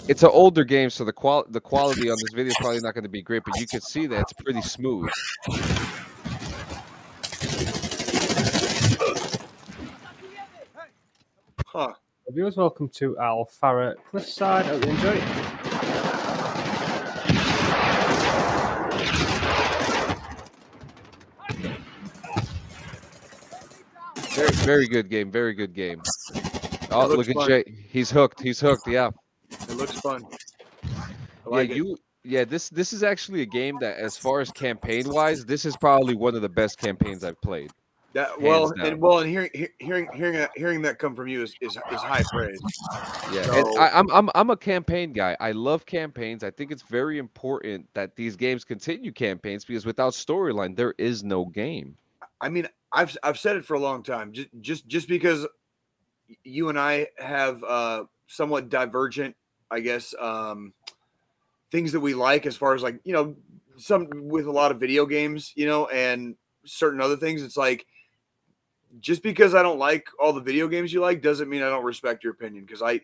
It's an older game, so the qual the quality on this video is probably not going to be great, but you can see that it's pretty smooth. Huh. Viewers, welcome to Al Farah Cliffside. Hope you enjoy it. Very, very good game. Very good game. Oh, look at Jay. He's hooked. He's hooked. Yeah. It looks fun. I like yeah, you. It. Yeah, this this is actually a game that, as far as campaign wise, this is probably one of the best campaigns I've played. That well, and well, and hearing hearing hearing hearing that come from you is is, is high praise. Yeah, so. and I, I'm I'm I'm a campaign guy. I love campaigns. I think it's very important that these games continue campaigns because without storyline, there is no game. I mean. I've I've said it for a long time. Just just just because you and I have uh, somewhat divergent, I guess, um, things that we like as far as like you know, some with a lot of video games, you know, and certain other things. It's like just because I don't like all the video games you like doesn't mean I don't respect your opinion because I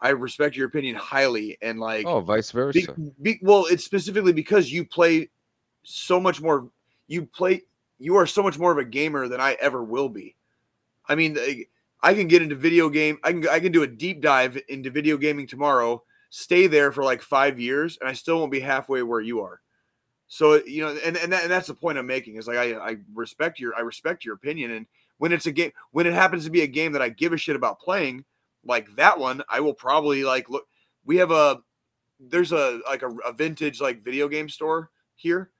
I respect your opinion highly and like oh vice versa. Be, be, well, it's specifically because you play so much more. You play. You are so much more of a gamer than I ever will be. I mean, I can get into video game. I can I can do a deep dive into video gaming tomorrow, stay there for like five years, and I still won't be halfway where you are. So, you know, and, and, that, and that's the point I'm making is like, I, I respect your, I respect your opinion. And when it's a game, when it happens to be a game that I give a shit about playing like that one, I will probably like, look, we have a, there's a, like a, a vintage like video game store here.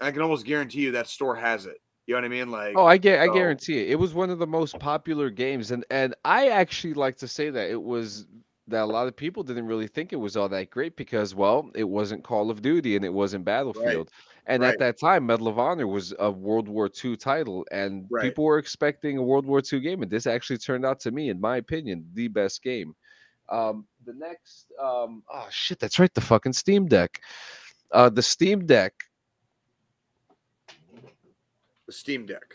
I can almost guarantee you that store has it. You know what I mean? Like, oh, I get, so. I guarantee it. It was one of the most popular games, and and I actually like to say that it was that a lot of people didn't really think it was all that great because, well, it wasn't Call of Duty and it wasn't Battlefield, right. and right. at that time, Medal of Honor was a World War Two title, and right. people were expecting a World War Two game, and this actually turned out to me, in my opinion, the best game. Um, the next, um, oh shit, that's right, the fucking Steam Deck, uh, the Steam Deck. Steam Deck.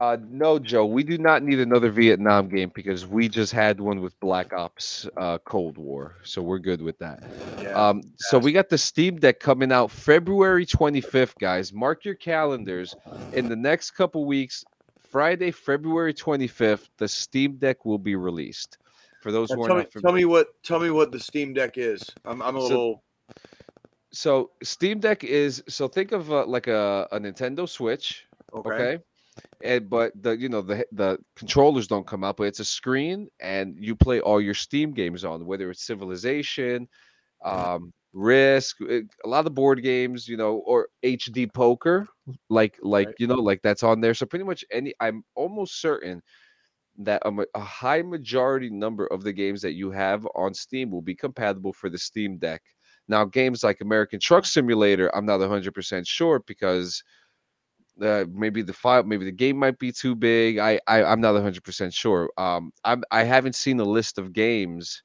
Uh, no, Joe, we do not need another Vietnam game because we just had one with Black Ops uh, Cold War, so we're good with that. Yeah, um, so we got the Steam Deck coming out February twenty-fifth, guys. Mark your calendars. In the next couple weeks, Friday, February twenty-fifth, the Steam Deck will be released. For those now who are tell not me, familiar, tell me what tell me what the Steam Deck is. I'm I'm a so, little. So Steam Deck is so think of uh, like a, a Nintendo Switch, okay? okay? And but the you know the the controllers don't come out, but it's a screen and you play all your Steam games on, whether it's Civilization, um, Risk, a lot of board games, you know, or H D poker, like like right. you know like that's on there. So pretty much any, I'm almost certain that a, a high majority number of the games that you have on Steam will be compatible for the Steam Deck. Now, games like American Truck Simulator, I'm not one hundred percent sure because uh, maybe the file, maybe the game might be too big. I, I I'm not one hundred percent sure. Um, I'm I haven't seen a list of games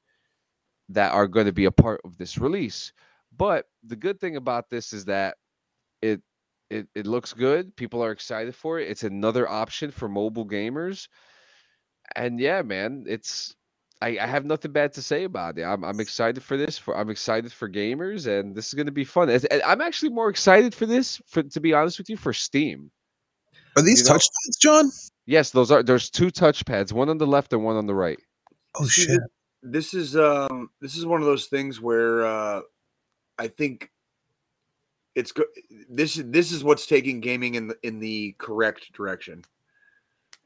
that are going to be a part of this release. But the good thing about this is that it it it looks good. People are excited for it. It's another option for mobile gamers. And yeah, man, it's I, I have nothing bad to say about it. I'm I'm excited for this. For I'm excited for gamers, and this is going to be fun. As, I'm actually more excited for this, for to be honest with you, for Steam. Are these you know? touchpads, John? Yes, those are. There's two touchpads, one on the left and one on the right. Oh shit! This is um, this is one of those things where uh, I think it's go- this this is what's taking gaming in the, in the correct direction,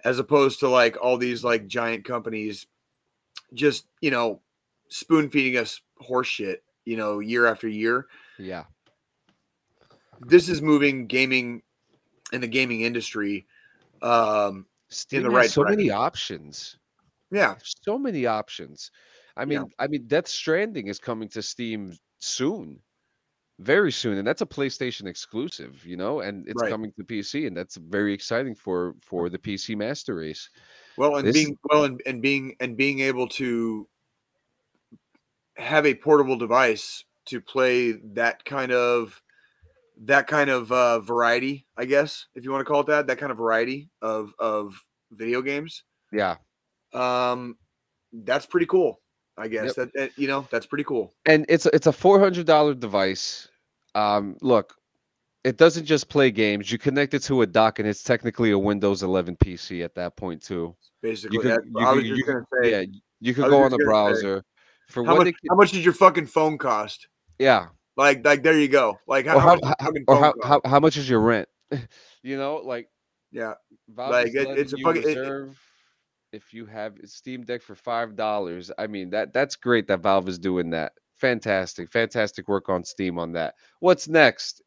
as opposed to like all these like giant companies. Just, you know, spoon feeding us horse shit, you know, year after year. Yeah. This is moving gaming and the gaming industry um, in the right direction. So many options. Yeah. So many options. I mean, yeah. I mean, Death Stranding is coming to Steam soon, very soon. And that's a PlayStation exclusive, you know, and it's right. coming to P C. And that's very exciting for, for the P C master race. Well, and this... being well, and, and being and being able to have a portable device to play that kind of that kind of uh, variety, I guess, if you want to call it that, that kind of variety of of video games. Yeah, um, that's pretty cool. I guess yep. that, that you know that's pretty cool. And it's it's a four hundred dollars device. Um, look. It doesn't just play games. You connect it to a dock, and it's technically a Windows eleven P C at that point too. Basically, you could, that, you I was could, just you, gonna say. Yeah, you could go on the browser. Say, for how much? Can, how much did your fucking phone cost? Yeah, like like there you go. Like how, how, how, how, or how, how, how much is your rent? You know, like yeah, like it, it's a fucking. Reserve, it, it, if you have Steam Deck for five dollars, I mean that that's great that Valve is doing that. Fantastic, fantastic work on Steam on that. What's next?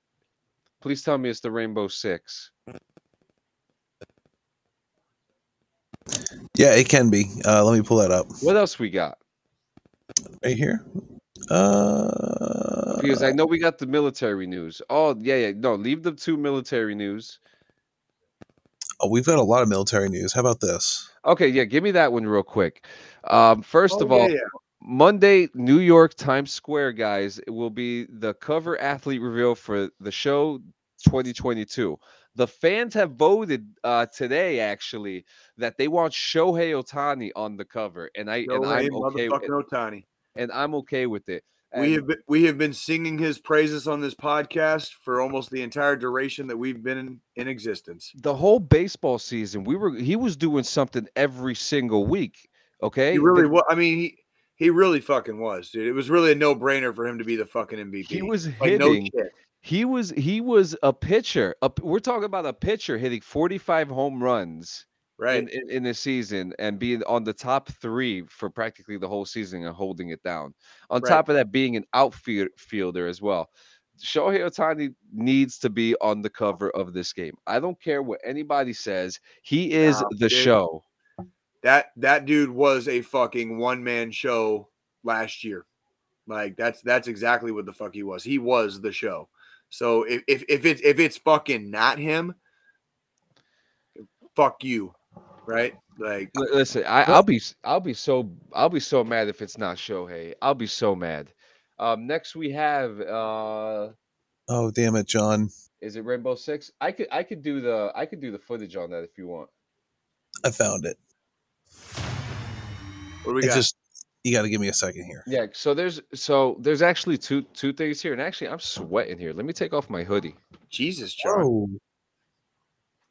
Please tell me it's the Rainbow Six. Yeah, it can be. Uh, let me pull that up. What else we got? Right here. Uh, because I know we got the military news. Oh, yeah, yeah. No, leave the two military news. Oh, we've got a lot of military news. How about this? Okay, yeah, give me that one real quick. Um, first oh, of all... Yeah, yeah. Monday, New York Times Square, guys, it will be the cover athlete reveal for the show twenty twenty-two. The fans have voted uh, today, actually, that they want Shohei Ohtani on the cover, and I and I'm okay with it. And I'm okay with it. And we have been, we have been singing his praises on this podcast for almost the entire duration that we've been in, in existence. The whole baseball season, we were he was doing something every single week. Okay, he really was. I mean. He, He really fucking was, dude. It was really a no-brainer for him to be the fucking M V P. He was like, hitting. No he was he was a pitcher. A, we're talking about a pitcher hitting forty-five home runs right in, in, in the season and being on the top three for practically the whole season and holding it down. On right. top of that, being an outfielder as well. Shohei Ohtani needs to be on the cover of this game. I don't care what anybody says. He is nah, the dude. show. That that dude was a fucking one-man show last year. Like that's that's exactly what the fuck he was. He was the show. So if if if it's if it's fucking not him, fuck you, right? Like listen, I, I'll be I'll be so I'll be so mad if it's not Shohei. I'll be so mad. Um, next we have. Uh, oh damn it, John! Is it Rainbow Six? I could I could do the I could do the footage on that if you want. I found it. What do we got? Just, you got to give me a second here. Yeah, so there's so there's actually two two things here, and actually I'm sweating here. Let me take off my hoodie. Jesus, John. Oh.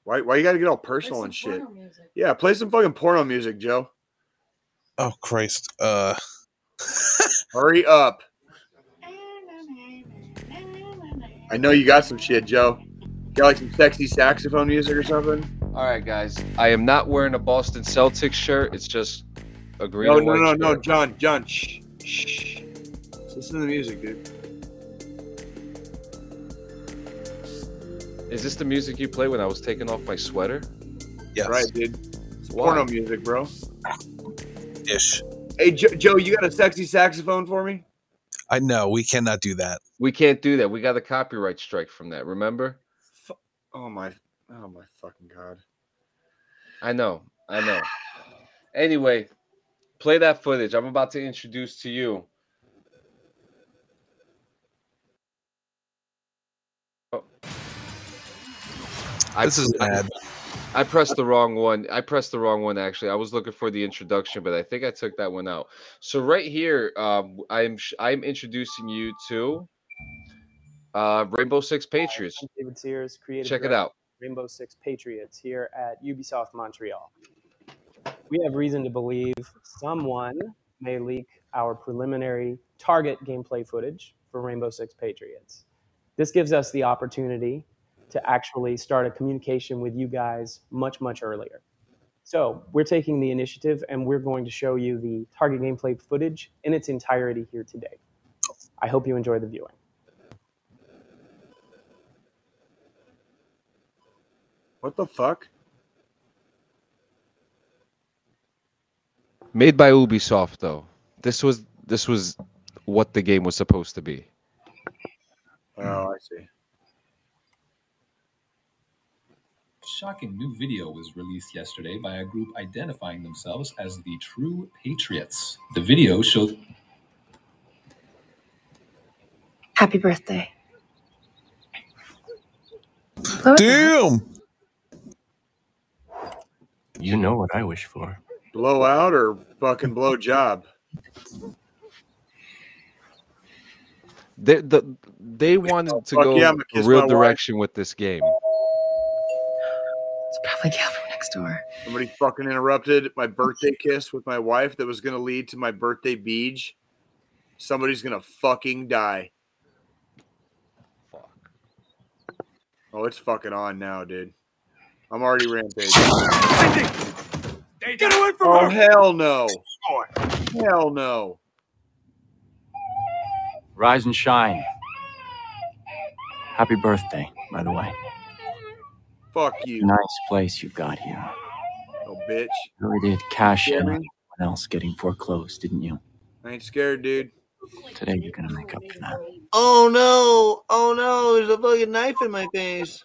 Why why you got to get all personal and shit? Music. Yeah, play some fucking porno music, Joe. Oh Christ! Uh, hurry up! I know you got some shit, Joe. You got like some sexy saxophone music or something. All right, guys. I am not wearing a Boston Celtics shirt. It's just a green. No, no, no, shirt. no, John, John. Shh, shh. Listen to the music, dude. Is this the music you play when I was taking off my sweater? Yes. Right, dude. It's porno music, bro. Ish. Hey, Joe, Joe, you got a sexy saxophone for me? I know. We cannot do that. We can't do that. We got a copyright strike from that. Remember? Oh my. Oh my fucking God. I know. I know. Anyway, play that footage. I'm about to introduce to you I, this is bad. I, I pressed the wrong one. I pressed the wrong one, actually. I was looking for the introduction, but I think I took that one out. So right here, um, I'm I'm introducing you to uh, Rainbow Six Patriots. Uh, David Sears, creative Check director, it out. Rainbow Six Patriots here at Ubisoft Montreal. We have reason to believe someone may leak our preliminary target gameplay footage for Rainbow Six Patriots. This gives us the opportunity to actually start a communication with you guys much, much earlier. So we're taking the initiative, and we're going to show you the target gameplay footage in its entirety here today. I hope you enjoy the viewing. What the fuck? Made by Ubisoft, though. This was this was what the game was supposed to be. Oh, I see. Shocking new video was released yesterday by a group identifying themselves as the True Patriots. The video shows... Happy birthday. Damn! You know what I wish for. Blow out or fucking blow job? They, the, they wanted to go yeah, a real direction wife. with this game. It's probably Gal from next door. Somebody fucking interrupted my birthday kiss with my wife that was going to lead to my birthday beach. Somebody's going to fucking die. Fuck. Oh, it's fucking on now, dude. I'm already rampaging. Get away from oh, her! Hell no. Oh, hell no. Rise and shine. Happy birthday, by the way. Fuck you. Nice place you've got here. Oh, bitch. You really did cash in on anyone else getting foreclosed, didn't you? I ain't scared, dude. Today you're gonna make up for that. Oh, no. Oh, no. There's a fucking knife in my face.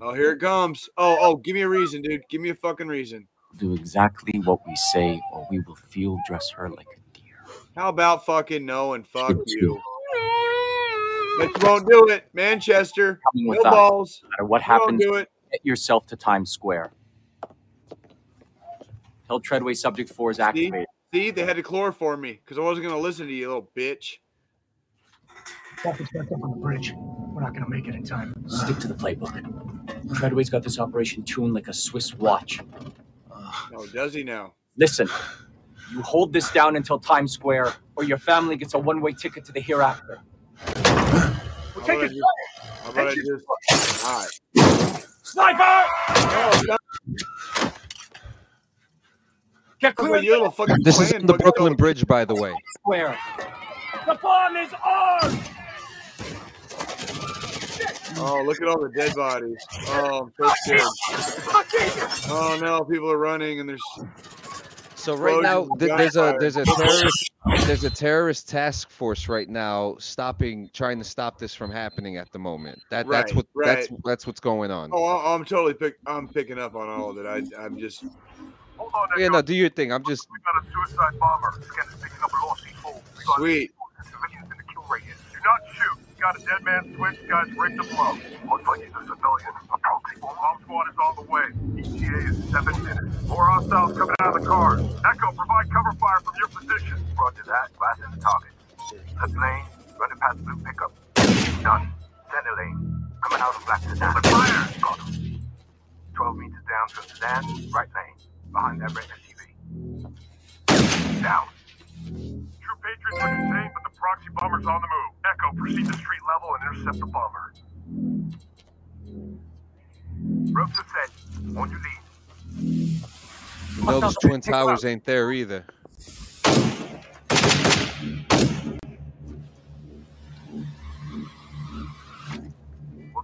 Oh, here it comes. Oh, oh, give me a reason, dude. Give me a fucking reason. Do exactly what we say, or we will field dress her like a deer. How about fucking no and fuck you? But you won't do it, Manchester. No balls. No matter what happens, do it. Get yourself to Times Square. Tell Treadway Subject Four is activated. See, they had to chloroform me because I wasn't going to listen to you, little bitch. Traffic's backed up on the bridge. We're not going to make it in time. Stick to the playbook. Treadway's got this operation tuned like a Swiss watch. Oh, does he now? Listen, you hold this down until Times Square, or your family gets a one-way ticket to the hereafter. We'll take it. How about I just... All right. Sniper! Oh, no. Get clear. This is in the Brooklyn Bridge, by the way. Square. The bomb is armed! Oh, look at all the dead bodies. Oh, I'm so scared. Oh no, people are running and there's so right now th- there's a there's a terrorist there's a terrorist task force right now stopping trying to stop this from happening at the moment. That right, that's what right. that's that's what's going on. Oh, I'm totally pick, I'm picking up on all of it. I I'm just Hold on. Yeah, no, do your thing. I'm just we got a suicide bomber. It's getting picking up an R C four. We got Sweet. The civilians in the kill radius. Do not shoot. Got a dead man switch, guys, break the flow. Looks like he's a civilian. Approaching. Bomb squad is on the way. E T A is seven minutes. More hostiles coming out of the cars. Echo, provide cover fire from your position. Roger that. Glass in the target. Left lane, running past blue pickup. Done. Center lane. Coming out of black sedan. Fire! Got him. twelve meters down from sedan. Right lane. Behind that red S U V. Down. True Patriots were contained, but the proxy bomber's on the move. Echo, proceed to street level and intercept the bomber. Ropes are set. On your lead. You know those twin towers ain't there either. We'll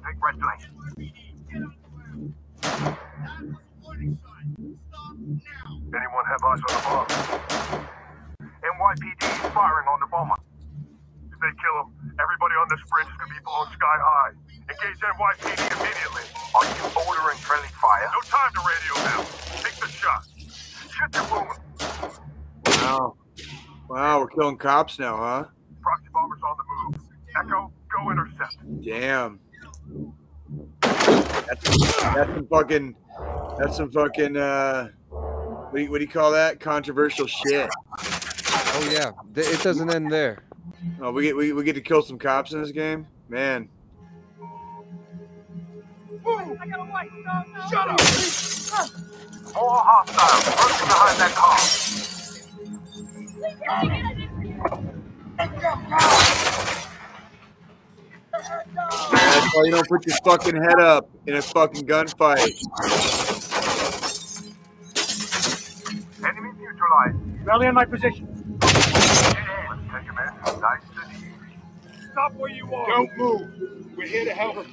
take red lane. Anyone have eyes on the bomb? N Y P D is firing on the bomber. If they kill him, everybody on this bridge is going to be blown sky high. Engage N Y P D immediately. Are you ordering friendly fire? No time to radio now. Take the shot. Shoot the woman. Wow. Wow, we're killing cops now, huh? Proxy bomber's on the move. Echo, go intercept. Damn. That's, that's some fucking. That's some fucking. Uh, what do you, what do you call that? Controversial shit. Oh yeah, it doesn't end there. Oh, we get we, we get to kill some cops in this game, man. I got a white dog now. Shut up! All hostiles working behind that car. That's why you don't put your fucking head up in a fucking gunfight. Enemy neutralized. Rally in my position. Take a minute. Nice and easy. Stop where you are. Don't move. We're here to help.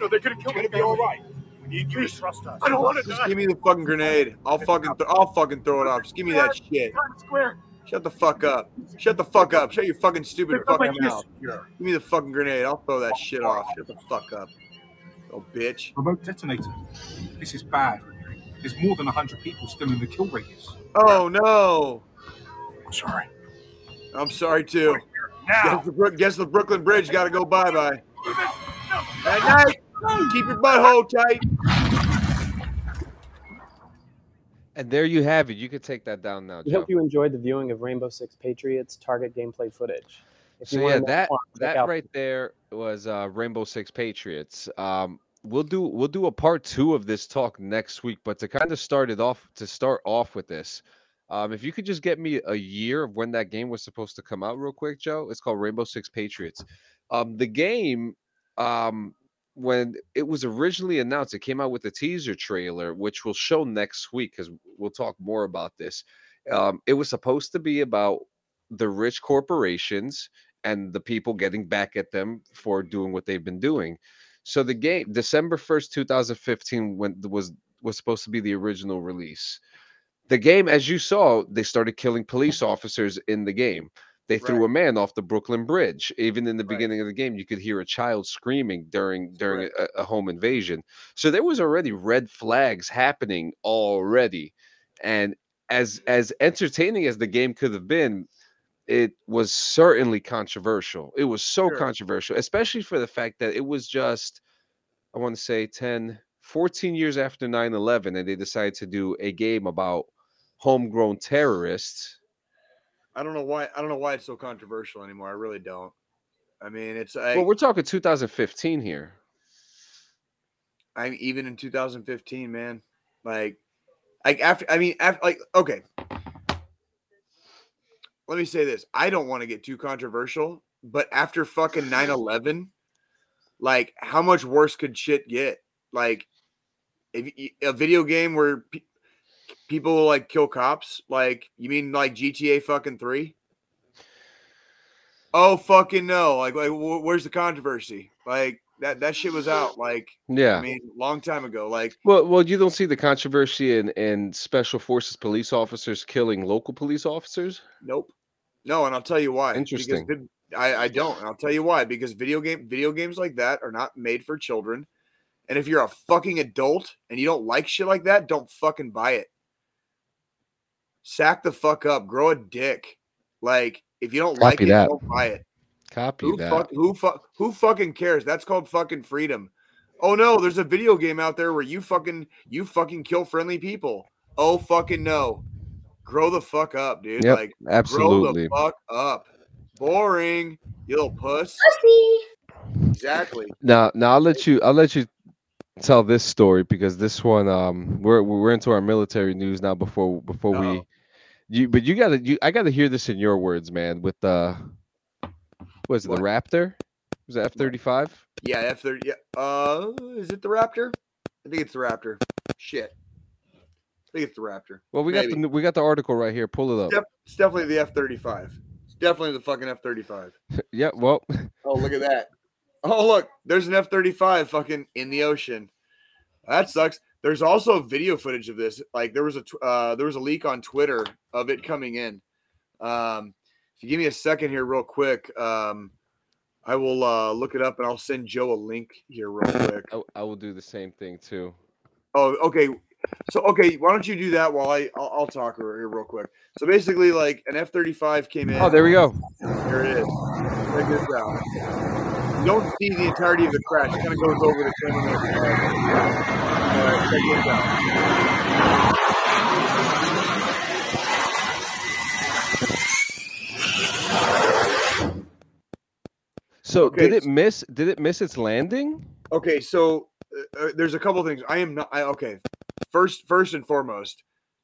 No, they're gonna kill me. It's gonna be all right. We need you to trust us. I don't want to die. Just give me the fucking grenade. I'll fucking, th- I'll fucking throw it off. Just give me that shit. Shut the fuck up. Shut the fuck up. Shut your fucking stupid fucking mouth. Give me the fucking grenade. I'll throw that shit off. Shut the fuck up. Oh, bitch. Remote detonator. This is bad. There's more than a hundred people still in the kill radius. Oh no. I'm sorry. I'm sorry too. Now. Guess the, guess the Brooklyn Bridge got to go bye bye. At night. Keep your butthole tight. And there you have it. You can take that down now, Joe. We hope you enjoyed the viewing of Rainbow Six Patriots target gameplay footage. If so, yeah, that more, that right there was uh, Rainbow Six Patriots. Um, we'll do we'll do a part two of this talk next week. But to kind of start it off, to start off with this, um, if you could just get me a year of when that game was supposed to come out, real quick, Joe. It's called Rainbow Six Patriots. Um, the game. Um, When it was originally announced, it came out with a teaser trailer, which we'll show next week because we'll talk more about this. Um, it was supposed to be about the rich corporations and the people getting back at them for doing what they've been doing. So the game, December first, twenty fifteen, when was was supposed to be the original release. The game, as you saw, they started killing police officers in the game. They threw right. a man off the Brooklyn Bridge. Even in the right. beginning of the game, you could hear a child screaming during during right. a, a home invasion. So there was already red flags happening already. And as as entertaining as the game could have been, it was certainly controversial. It was so sure. controversial, especially for the fact that it was just, I want to say, ten, fourteen years after nine eleven, and they decided to do a game about homegrown terrorists. I don't know why. I don't know why it's so controversial anymore. I really don't. I mean, it's. I, well, we're talking two thousand fifteen here. I'm even in two thousand fifteen, man. Like, like after. I mean, after. Like, okay. Let me say this. I don't want to get too controversial, but after fucking nine eleven, like, how much worse could shit get? Like, if, a video game where. People like kill cops, like you mean like G T A fucking three? Oh fucking no! Like, like wh- where's the controversy? Like that that shit was out like yeah, I mean long time ago. Like well, well, you don't see the controversy in, in special forces police officers killing local police officers. Nope, no, and I'll tell you why. Interesting. Because I I don't, and I'll tell you why because video game video games like that are not made for children, and if you're a fucking adult and you don't like shit like that, don't fucking buy it. Sack the fuck up. Grow a dick. Like, if you don't Copy like it, that. Don't buy it. Copy who that. Fuck, who, fu- who fucking cares? That's called fucking freedom. Oh, no, there's a video game out there where you fucking you fucking kill friendly people. Oh, fucking no. Grow the fuck up, dude. Yep, like, absolutely. Grow the fuck up. Boring, you little puss. Pussy. Exactly. Now, now I'll let you... I'll let you... tell this story because this one um we're we're into our military news now before before no. we you but you gotta you I gotta hear this in your words, man, with uh was it what? The Raptor? Was it F thirty-five? Yeah, F thirty yeah. Uh is it the Raptor? I think it's the Raptor. Shit. I think it's the Raptor. Well we Maybe. got the we got the article right here. Pull it up. It's, def- it's definitely the F thirty-five. It's definitely the fucking F thirty-five. Yeah, well oh look at that. Oh, look, there's an F thirty-five fucking in the ocean. That sucks. There's also video footage of this. Like there was a uh, there was a leak on Twitter of it coming in. Um, if you give me a second here real quick, um, I will uh, look it up and I'll send Joe a link here real quick. I, I will do the same thing, too. Oh, OK. So, OK, why don't you do that while I I'll, I'll talk here real quick. So basically, like an F thirty-five came in. Oh, there we go. There it is. Check this out. You don't see the entirety of the crash. It kind of goes over the training. All right, check this out. So okay. did it miss? Did it miss its landing? Okay, so uh, there's a couple things. I am not. I, okay, first, first and foremost,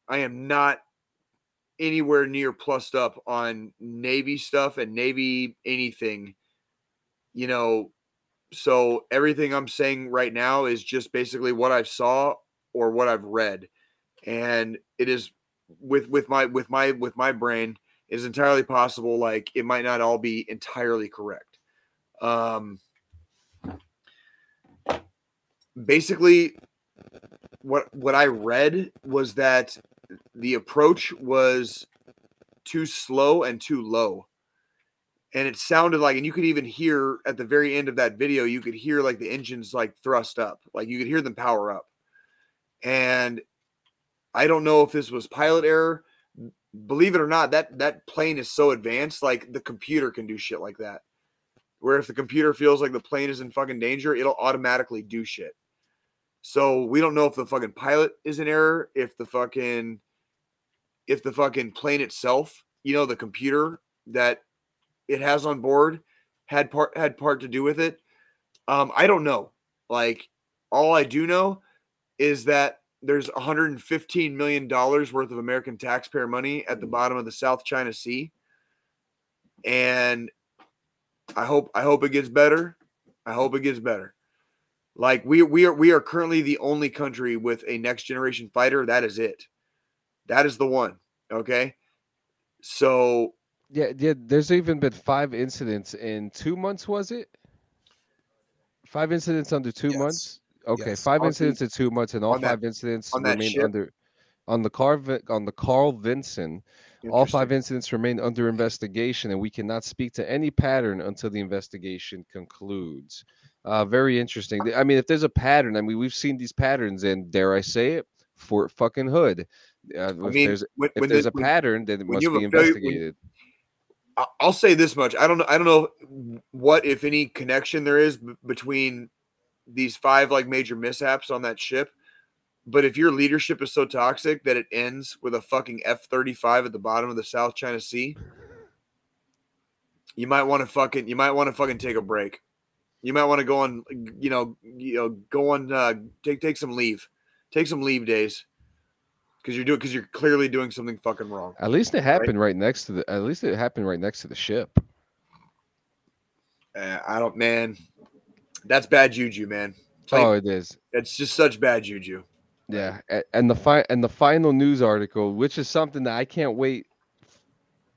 I am not anywhere near plussed up on Navy stuff and Navy anything. You know, so everything I'm saying right now is just basically what I've saw or what I've read. And it is with, with my, with my, with my brain is entirely possible. Like it might not all be entirely correct. Um, basically what, what I read was that the approach was too slow and too low. And it sounded like, and you could even hear at the very end of that video, you could hear like the engines like thrust up, like you could hear them power up. And I don't know if this was pilot error. Believe it or not, that that plane is so advanced, like the computer can do shit like that. Where if the computer feels like the plane is in fucking danger, it'll automatically do shit. So we don't know if the fucking pilot is in error, if the fucking, if the fucking plane itself, you know, the computer that it has on board had part, had part to do with it. Um, I don't know. Like all I do know is that there's one hundred fifteen million dollars worth of American taxpayer money at the bottom of the South China Sea. And I hope, I hope it gets better. I hope it gets better. Like we, we are, we are currently the only country with a next generation fighter. That is it. That is the one. Okay. So, Yeah, yeah, there's even been five incidents in two months, was it? Five incidents under two yes. months? Okay, yes. five on incidents the, in two months, and all five that, incidents remain ship. under on the Carl on the Carl Vinson. All five incidents remain under investigation, and we cannot speak to any pattern until the investigation concludes. Uh, very interesting. I mean, if there's a pattern, I mean, we've seen these patterns, and dare I say it, Fort fucking Hood. Uh, if I mean, there's, when, if when there's the, a when, pattern, then it must be investigated. When, I'll say this much. I don't know. I don't know what, if any, connection there is b- between these five like major mishaps on that ship. But if your leadership is so toxic that it ends with a fucking F thirty-five at the bottom of the South China Sea, you might want to fucking, you might want to fucking take a break. You might want to go on, you know, you know, go on, uh, take, take some leave, take some leave days. Because you're doing, because you're clearly doing something fucking wrong. At least it happened right, right next to the. At least it happened right next to the ship. Uh, I don't, man. That's bad juju, man. Like, oh, it is. It's just such bad juju. Yeah, and the fi- and the final news article, which is something that I can't wait.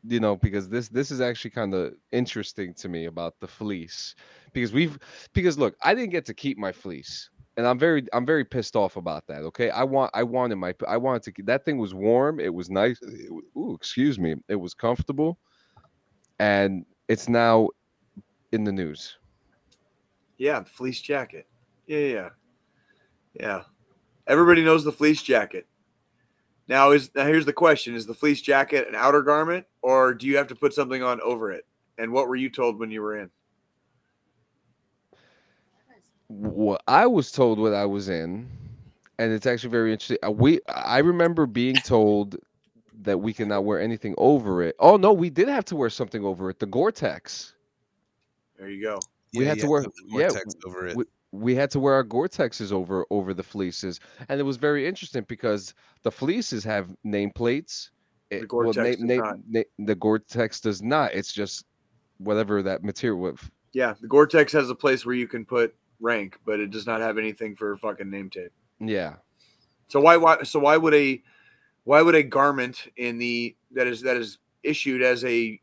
You know, because this this is actually kind of interesting to me about the fleece, because we've because look, I didn't get to keep my fleece. And I'm very, I'm very pissed off about that. Okay, I want, I wanted my, I wanted to. That thing was warm. It was nice. It, ooh, excuse me. It was comfortable, and it's now in the news. Yeah, the fleece jacket. Yeah, yeah, yeah. Everybody knows the fleece jacket. Now is now here's the question: is the fleece jacket an outer garment, or do you have to put something on over it? And what were you told when you were in? What I was told, what I was in, and it's actually very interesting. We, I remember being told that we cannot wear anything over it. Oh no, we did have to wear something over it. The Gore-Tex. There you go. We yeah, had to wear Gore-Tex yeah, over it. We, we had to wear our Gore-Texes over over the fleeces, and it was very interesting because the fleeces have nameplates. The Gore-Tex well, na- does na- not. Na- the Gore-Tex does not. It's just whatever that material. With. Yeah, the Gore-Tex has a place where you can put rank, but it does not have anything for fucking name tape. Yeah. So why why so why would a why would a garment in the that is that is issued as a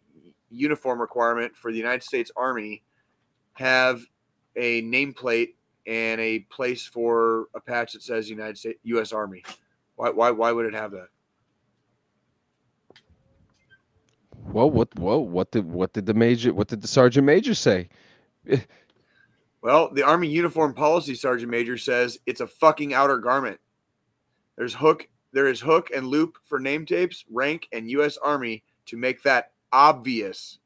uniform requirement for the United States Army have a nameplate and a place for a patch that says United States U S Army? Why why why would it have that? Well, what whoa, what did what did the major what did the sergeant major say? Well, the Army Uniform Policy Sergeant Major says it's a fucking outer garment. There's hook, there is hook and loop for name tapes, rank, and U S Army to make that obvious.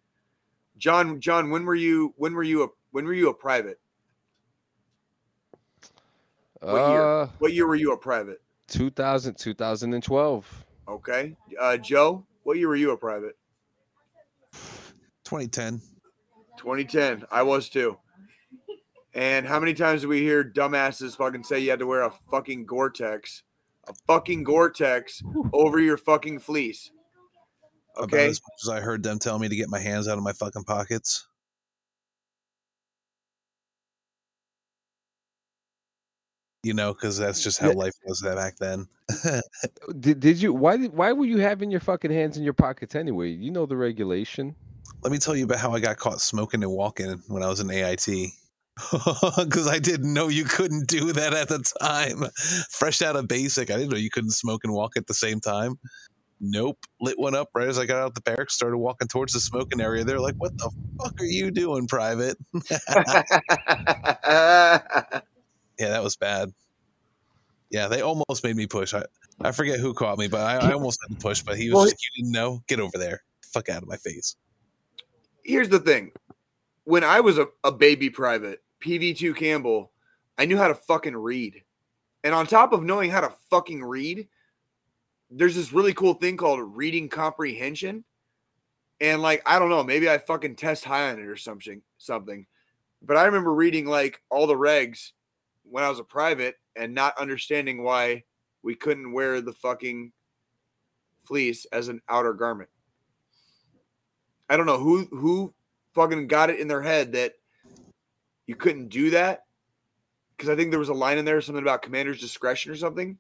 John, John, when were you when were you a when were you a private? What uh, year? What year were you a private? two thousand, twenty twelve Okay. Uh, Joe, what year were you a private? twenty ten twenty ten I was too. And how many times do we hear dumbasses fucking say you had to wear a fucking Gore-Tex, a fucking Gore-Tex over your fucking fleece? Okay. About as much as I heard them tell me to get my hands out of my fucking pockets. You know, because that's just how yeah. life was that back then. did, did you? Why did? Why were you having your fucking hands in your pockets anyway? You know the regulation. Let me tell you about how I got caught smoking and walking when I was in A I T. Because I didn't know you couldn't do that at the time. Fresh out of basic, I didn't know you couldn't smoke and walk at the same time. Nope. Lit one up right as I got out the barracks, started walking towards the smoking area. They're like, what the fuck are you doing, private? Yeah, that was bad. Yeah, they almost made me push. I, I forget who caught me, but I, I almost had to push, but he was well, just, you didn't know? Get over there. Fuck out of my face. Here's the thing. When I was a, a baby private, P V two Campbell, I knew how to fucking read. And on top of knowing how to fucking read, there's this really cool thing called reading comprehension. And like, I don't know, maybe I fucking test high on it or something, something. But I remember reading like all the regs when I was a private and not understanding why we couldn't wear the fucking fleece as an outer garment. I don't know who, who fucking got it in their head that you couldn't do that. Cause I think there was a line in there, something about commander's discretion or something,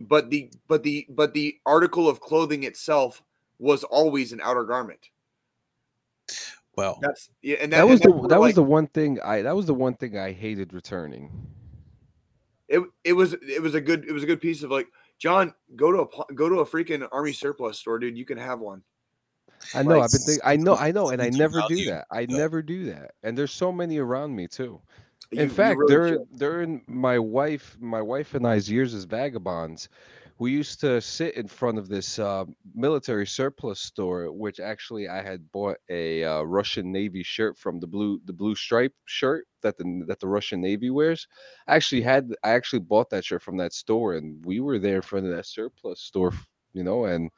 but the, but the, but the article of clothing itself was always an outer garment. Well, that's, yeah, and that, that was and the, that like, was the one thing I, that was the one thing I hated returning. It it was, it was a good, it was a good piece of like, John, go to a, go to a freaking Army surplus store, dude. You can have one. I know. I've been thinking, I know. I know. And I never do that. I never do that. And there's so many around me too. In fact, they're, they're in my wife, my wife and I's years as vagabonds. We used to sit in front of this uh, military surplus store, which actually I had bought a uh, Russian Navy shirt from the blue, the blue stripe shirt that the that the Russian Navy wears. I actually had, I actually bought that shirt from that store, and we were there in front of that surplus store, you know, and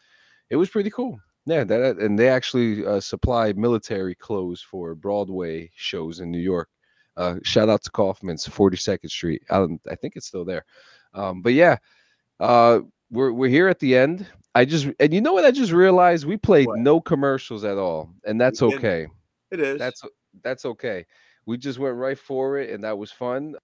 it was pretty cool. Yeah, that and they actually uh, supply military clothes for Broadway shows in New York. Uh, shout out to Kaufman's, forty-second Street I, I think it's still there. Um, but yeah, uh, we're we're here at the end. I just and you know what I just realized? We played what? no commercials at all, and that's okay. It is. That's that's okay. We just went right for it, and that was fun.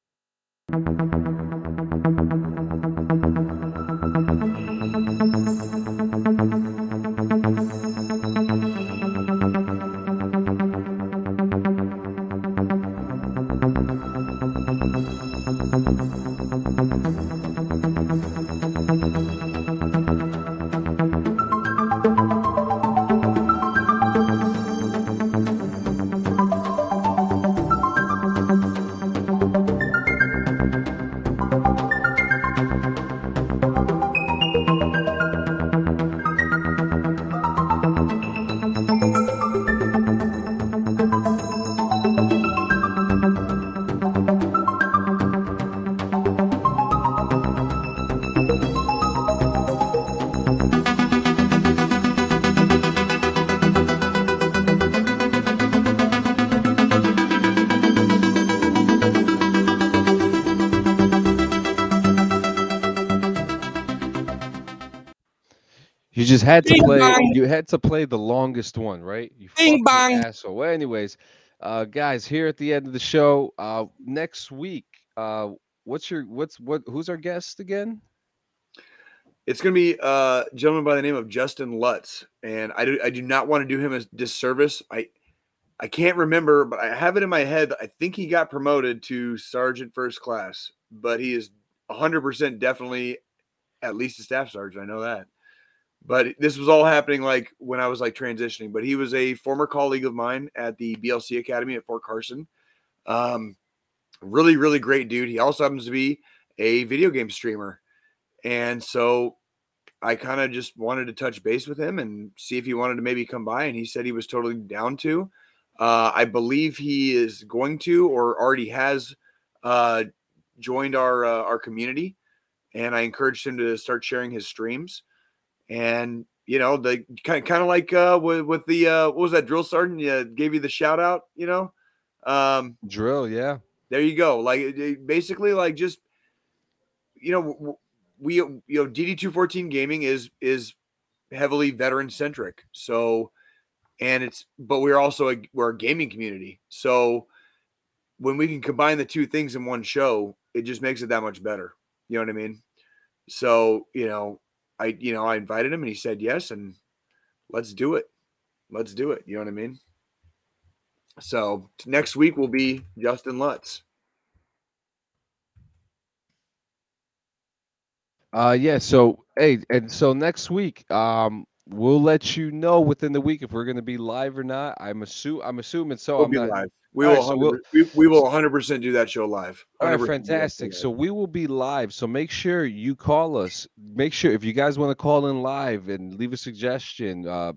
Just had to Bing play. Bang. You had to play the longest one, right? You Bing fucking bang. asshole. Well, anyways, uh, guys, here at the end of the show, uh, next week, uh, what's your what's what? Who's our guest again? It's gonna be uh, a gentleman by the name of Justin Lutz, and I do I do not want to do him a disservice. I I can't remember, but I have it in my head. I think he got promoted to sergeant first class, but he is one hundred percent definitely at least a staff sergeant. I know that. But this was all happening like when I was like transitioning, but he was a former colleague of mine at the B L C Academy at Fort Carson. Um, really, really great dude. He also happens to be a video game streamer. And so I kind of just wanted to touch base with him and see if he wanted to maybe come by, and he said he was totally down to. Uh, I believe he is going to or already has uh, joined our uh, our community, and I encouraged him to start sharing his streams. And you know, the kind kind of like uh, with, with the uh, what was that drill sergeant? Yeah, gave you the shout out. You know, um, drill. Yeah, there you go. Like basically, like just you know. W- We, you know, D D two fourteen gaming is, is heavily veteran centric. So, and it's, but we're also, a, we're a gaming community. So when we can combine the two things in one show, it just makes it that much better. You know what I mean? So, you know, I, you know, I invited him and he said, yes, and let's do it. Let's do it. You know what I mean? So next week will be Justin Lutz. Uh yeah, so hey, and so next week, um, we'll let you know within the week if we're going to be live or not. I'm assume I'm assuming so. We'll I'm be not, live. We will. Right, so we'll, we, we will one hundred percent do that show live. All right, fantastic. So we will be live. So make sure you call us. Make sure if you guys want to call in live and leave a suggestion, uh,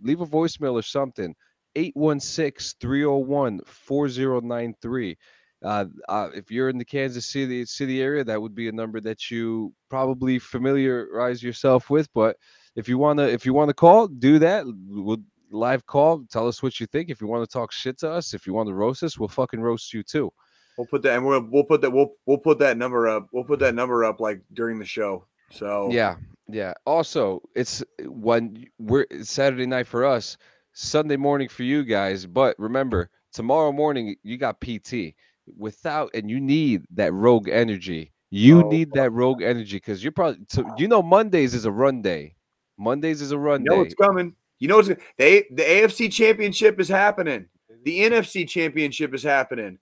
leave a voicemail or something. eight one six, three oh one, four oh nine three. Uh, uh, if you're in the Kansas City city area, that would be a number that you probably familiarize yourself with. But if you wanna, if you wanna call, do that. We'll live call. Tell us what you think. If you want to talk shit to us, if you want to roast us, we'll fucking roast you too. We'll put that, and we'll we'll put that we'll we'll put that number up. We'll put that number up like during the show. So yeah, yeah. Also, it's when we're it's Saturday night for us, Sunday morning for you guys. But remember, tomorrow morning you got P T. Without and you need that rogue energy. You oh, need that rogue energy because you're probably so, you know Mondays is a run day. Mondays is a run you know day. It's coming. You know it's they the A F C championship is happening. The N F C championship is happening.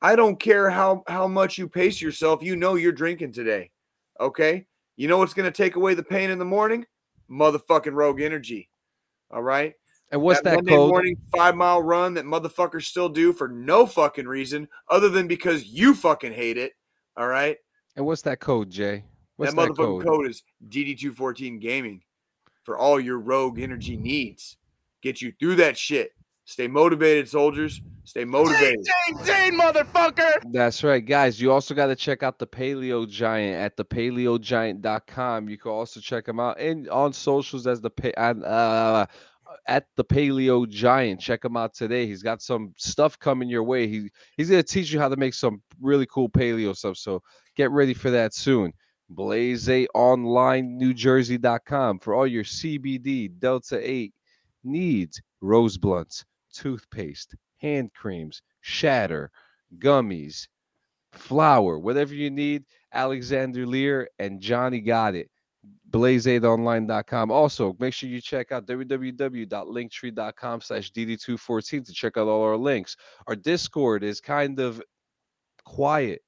I don't care how how much you pace yourself. You know you're drinking today. Okay? You know what's going to take away the pain in the morning? Motherfucking rogue energy. All right? And what's that, that Monday code? Morning five mile run that motherfuckers still do for no fucking reason other than because you fucking hate it. All right. And what's that code, Jay? What's that, that motherfucking code? code is D D two fourteen gaming for all your rogue energy needs. Get you through that shit. Stay motivated, soldiers. Stay motivated. Jane, motherfucker. That's right, guys. You also got to check out the Paleo Giant at the paleo giant dot com. You can also check them out and on socials as the uh at the Paleo Giant. Check him out today. He's got some stuff coming your way. He he's going to teach you how to make some really cool paleo stuff. So get ready for that soon. blaze online new jersey dot com for all your C B D, Delta eight needs, rose blunts, toothpaste, hand creams, shatter, gummies, flour, whatever you need. Alexander Lear and Johnny got it. blaze eight online dot com. Also, make sure you check out w w w dot linktree dot com slash D D two fourteen to check out all our links. Our Discord is kind of quiet.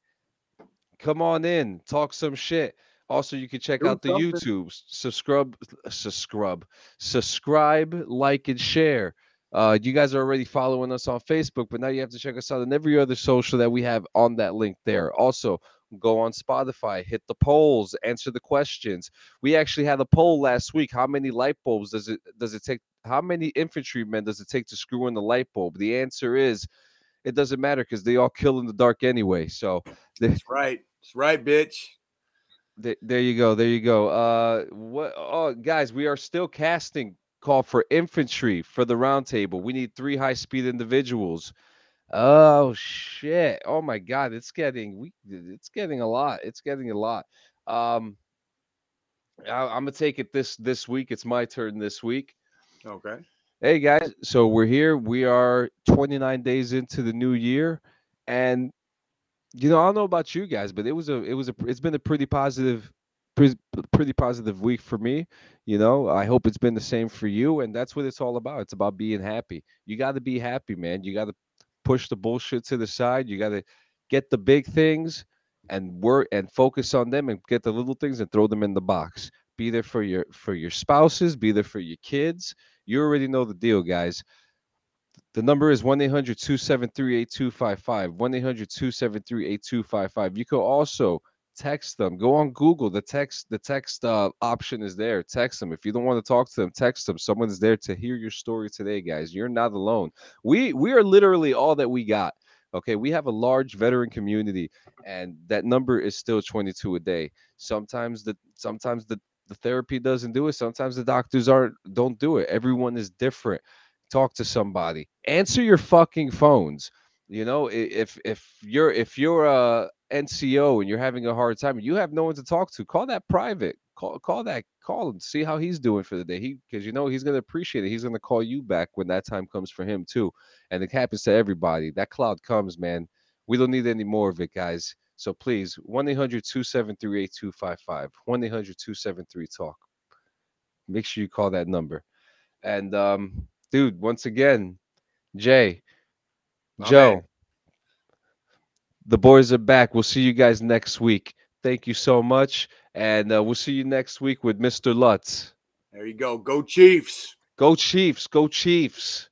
Come on in, talk some shit. Also, you can check Do out the something. YouTube. Subscribe, subscribe, subscribe, like, and share. Uh, you guys are already following us on Facebook, but now you have to check us out on every other social that we have on that link there. Also, go on Spotify, hit the polls, answer the questions. We actually had a poll last week. How many light bulbs does it does it take? How many infantrymen does it take to screw in the light bulb? The answer is it doesn't matter because they all kill in the dark anyway. So they, that's right. That's right, bitch. They, there you go. There you go. Uh, what? Oh, guys, we are still casting call for infantry for the round table. We need three high-speed individuals. Oh shit. Oh my god, it's getting we it's getting a lot. It's getting a lot. Um I, I'm gonna take it this this week. It's my turn this week. Okay. Hey guys, so we're here. We are twenty-nine days into the new year. And you know, I don't know about you guys, but it was a it was a it's been a pretty positive pretty, pretty positive week for me. You know, I hope it's been the same for you, and that's what it's all about. It's about being happy. You gotta be happy, man. You gotta push the bullshit to the side. You got to get the big things and work and focus on them and get the little things and throw them in the box. Be there for your for your spouses. Be there for your kids. You already know the deal, guys. The number is one eight hundred, two seven three, eight two five five. one eight hundred, two seven three, eight two five five. You can also text them. Go on Google. The text the text uh, option is there. Text them. If you don't want to talk to them, text them. Someone's there to hear your story today, guys. You're not alone. We we are literally all that we got. Okay, we have a large veteran community, and that number is still twenty-two a day. Sometimes the sometimes the, the therapy doesn't do it. Sometimes the doctors aren't don't do it. Everyone is different. Talk to somebody. Answer your fucking phones. You know, if if you're if you're a N C O and you're having a hard time, you have no one to talk to. Call that private. Call call that call him. See how he's doing for the day. He because you know he's gonna appreciate it. He's gonna call you back when that time comes for him too. And it happens to everybody. That cloud comes, man. We don't need any more of it, guys. So please, one eight hundred two seven three eight two five five. one eight hundred two seven three talk. Make sure you call that number. And um, dude, once again, Jay, My Joe. Man. The boys are back. We'll see you guys next week. Thank you so much. And uh, we'll see you next week with Mister Lutz. There you go. Go Chiefs. Go Chiefs. Go Chiefs.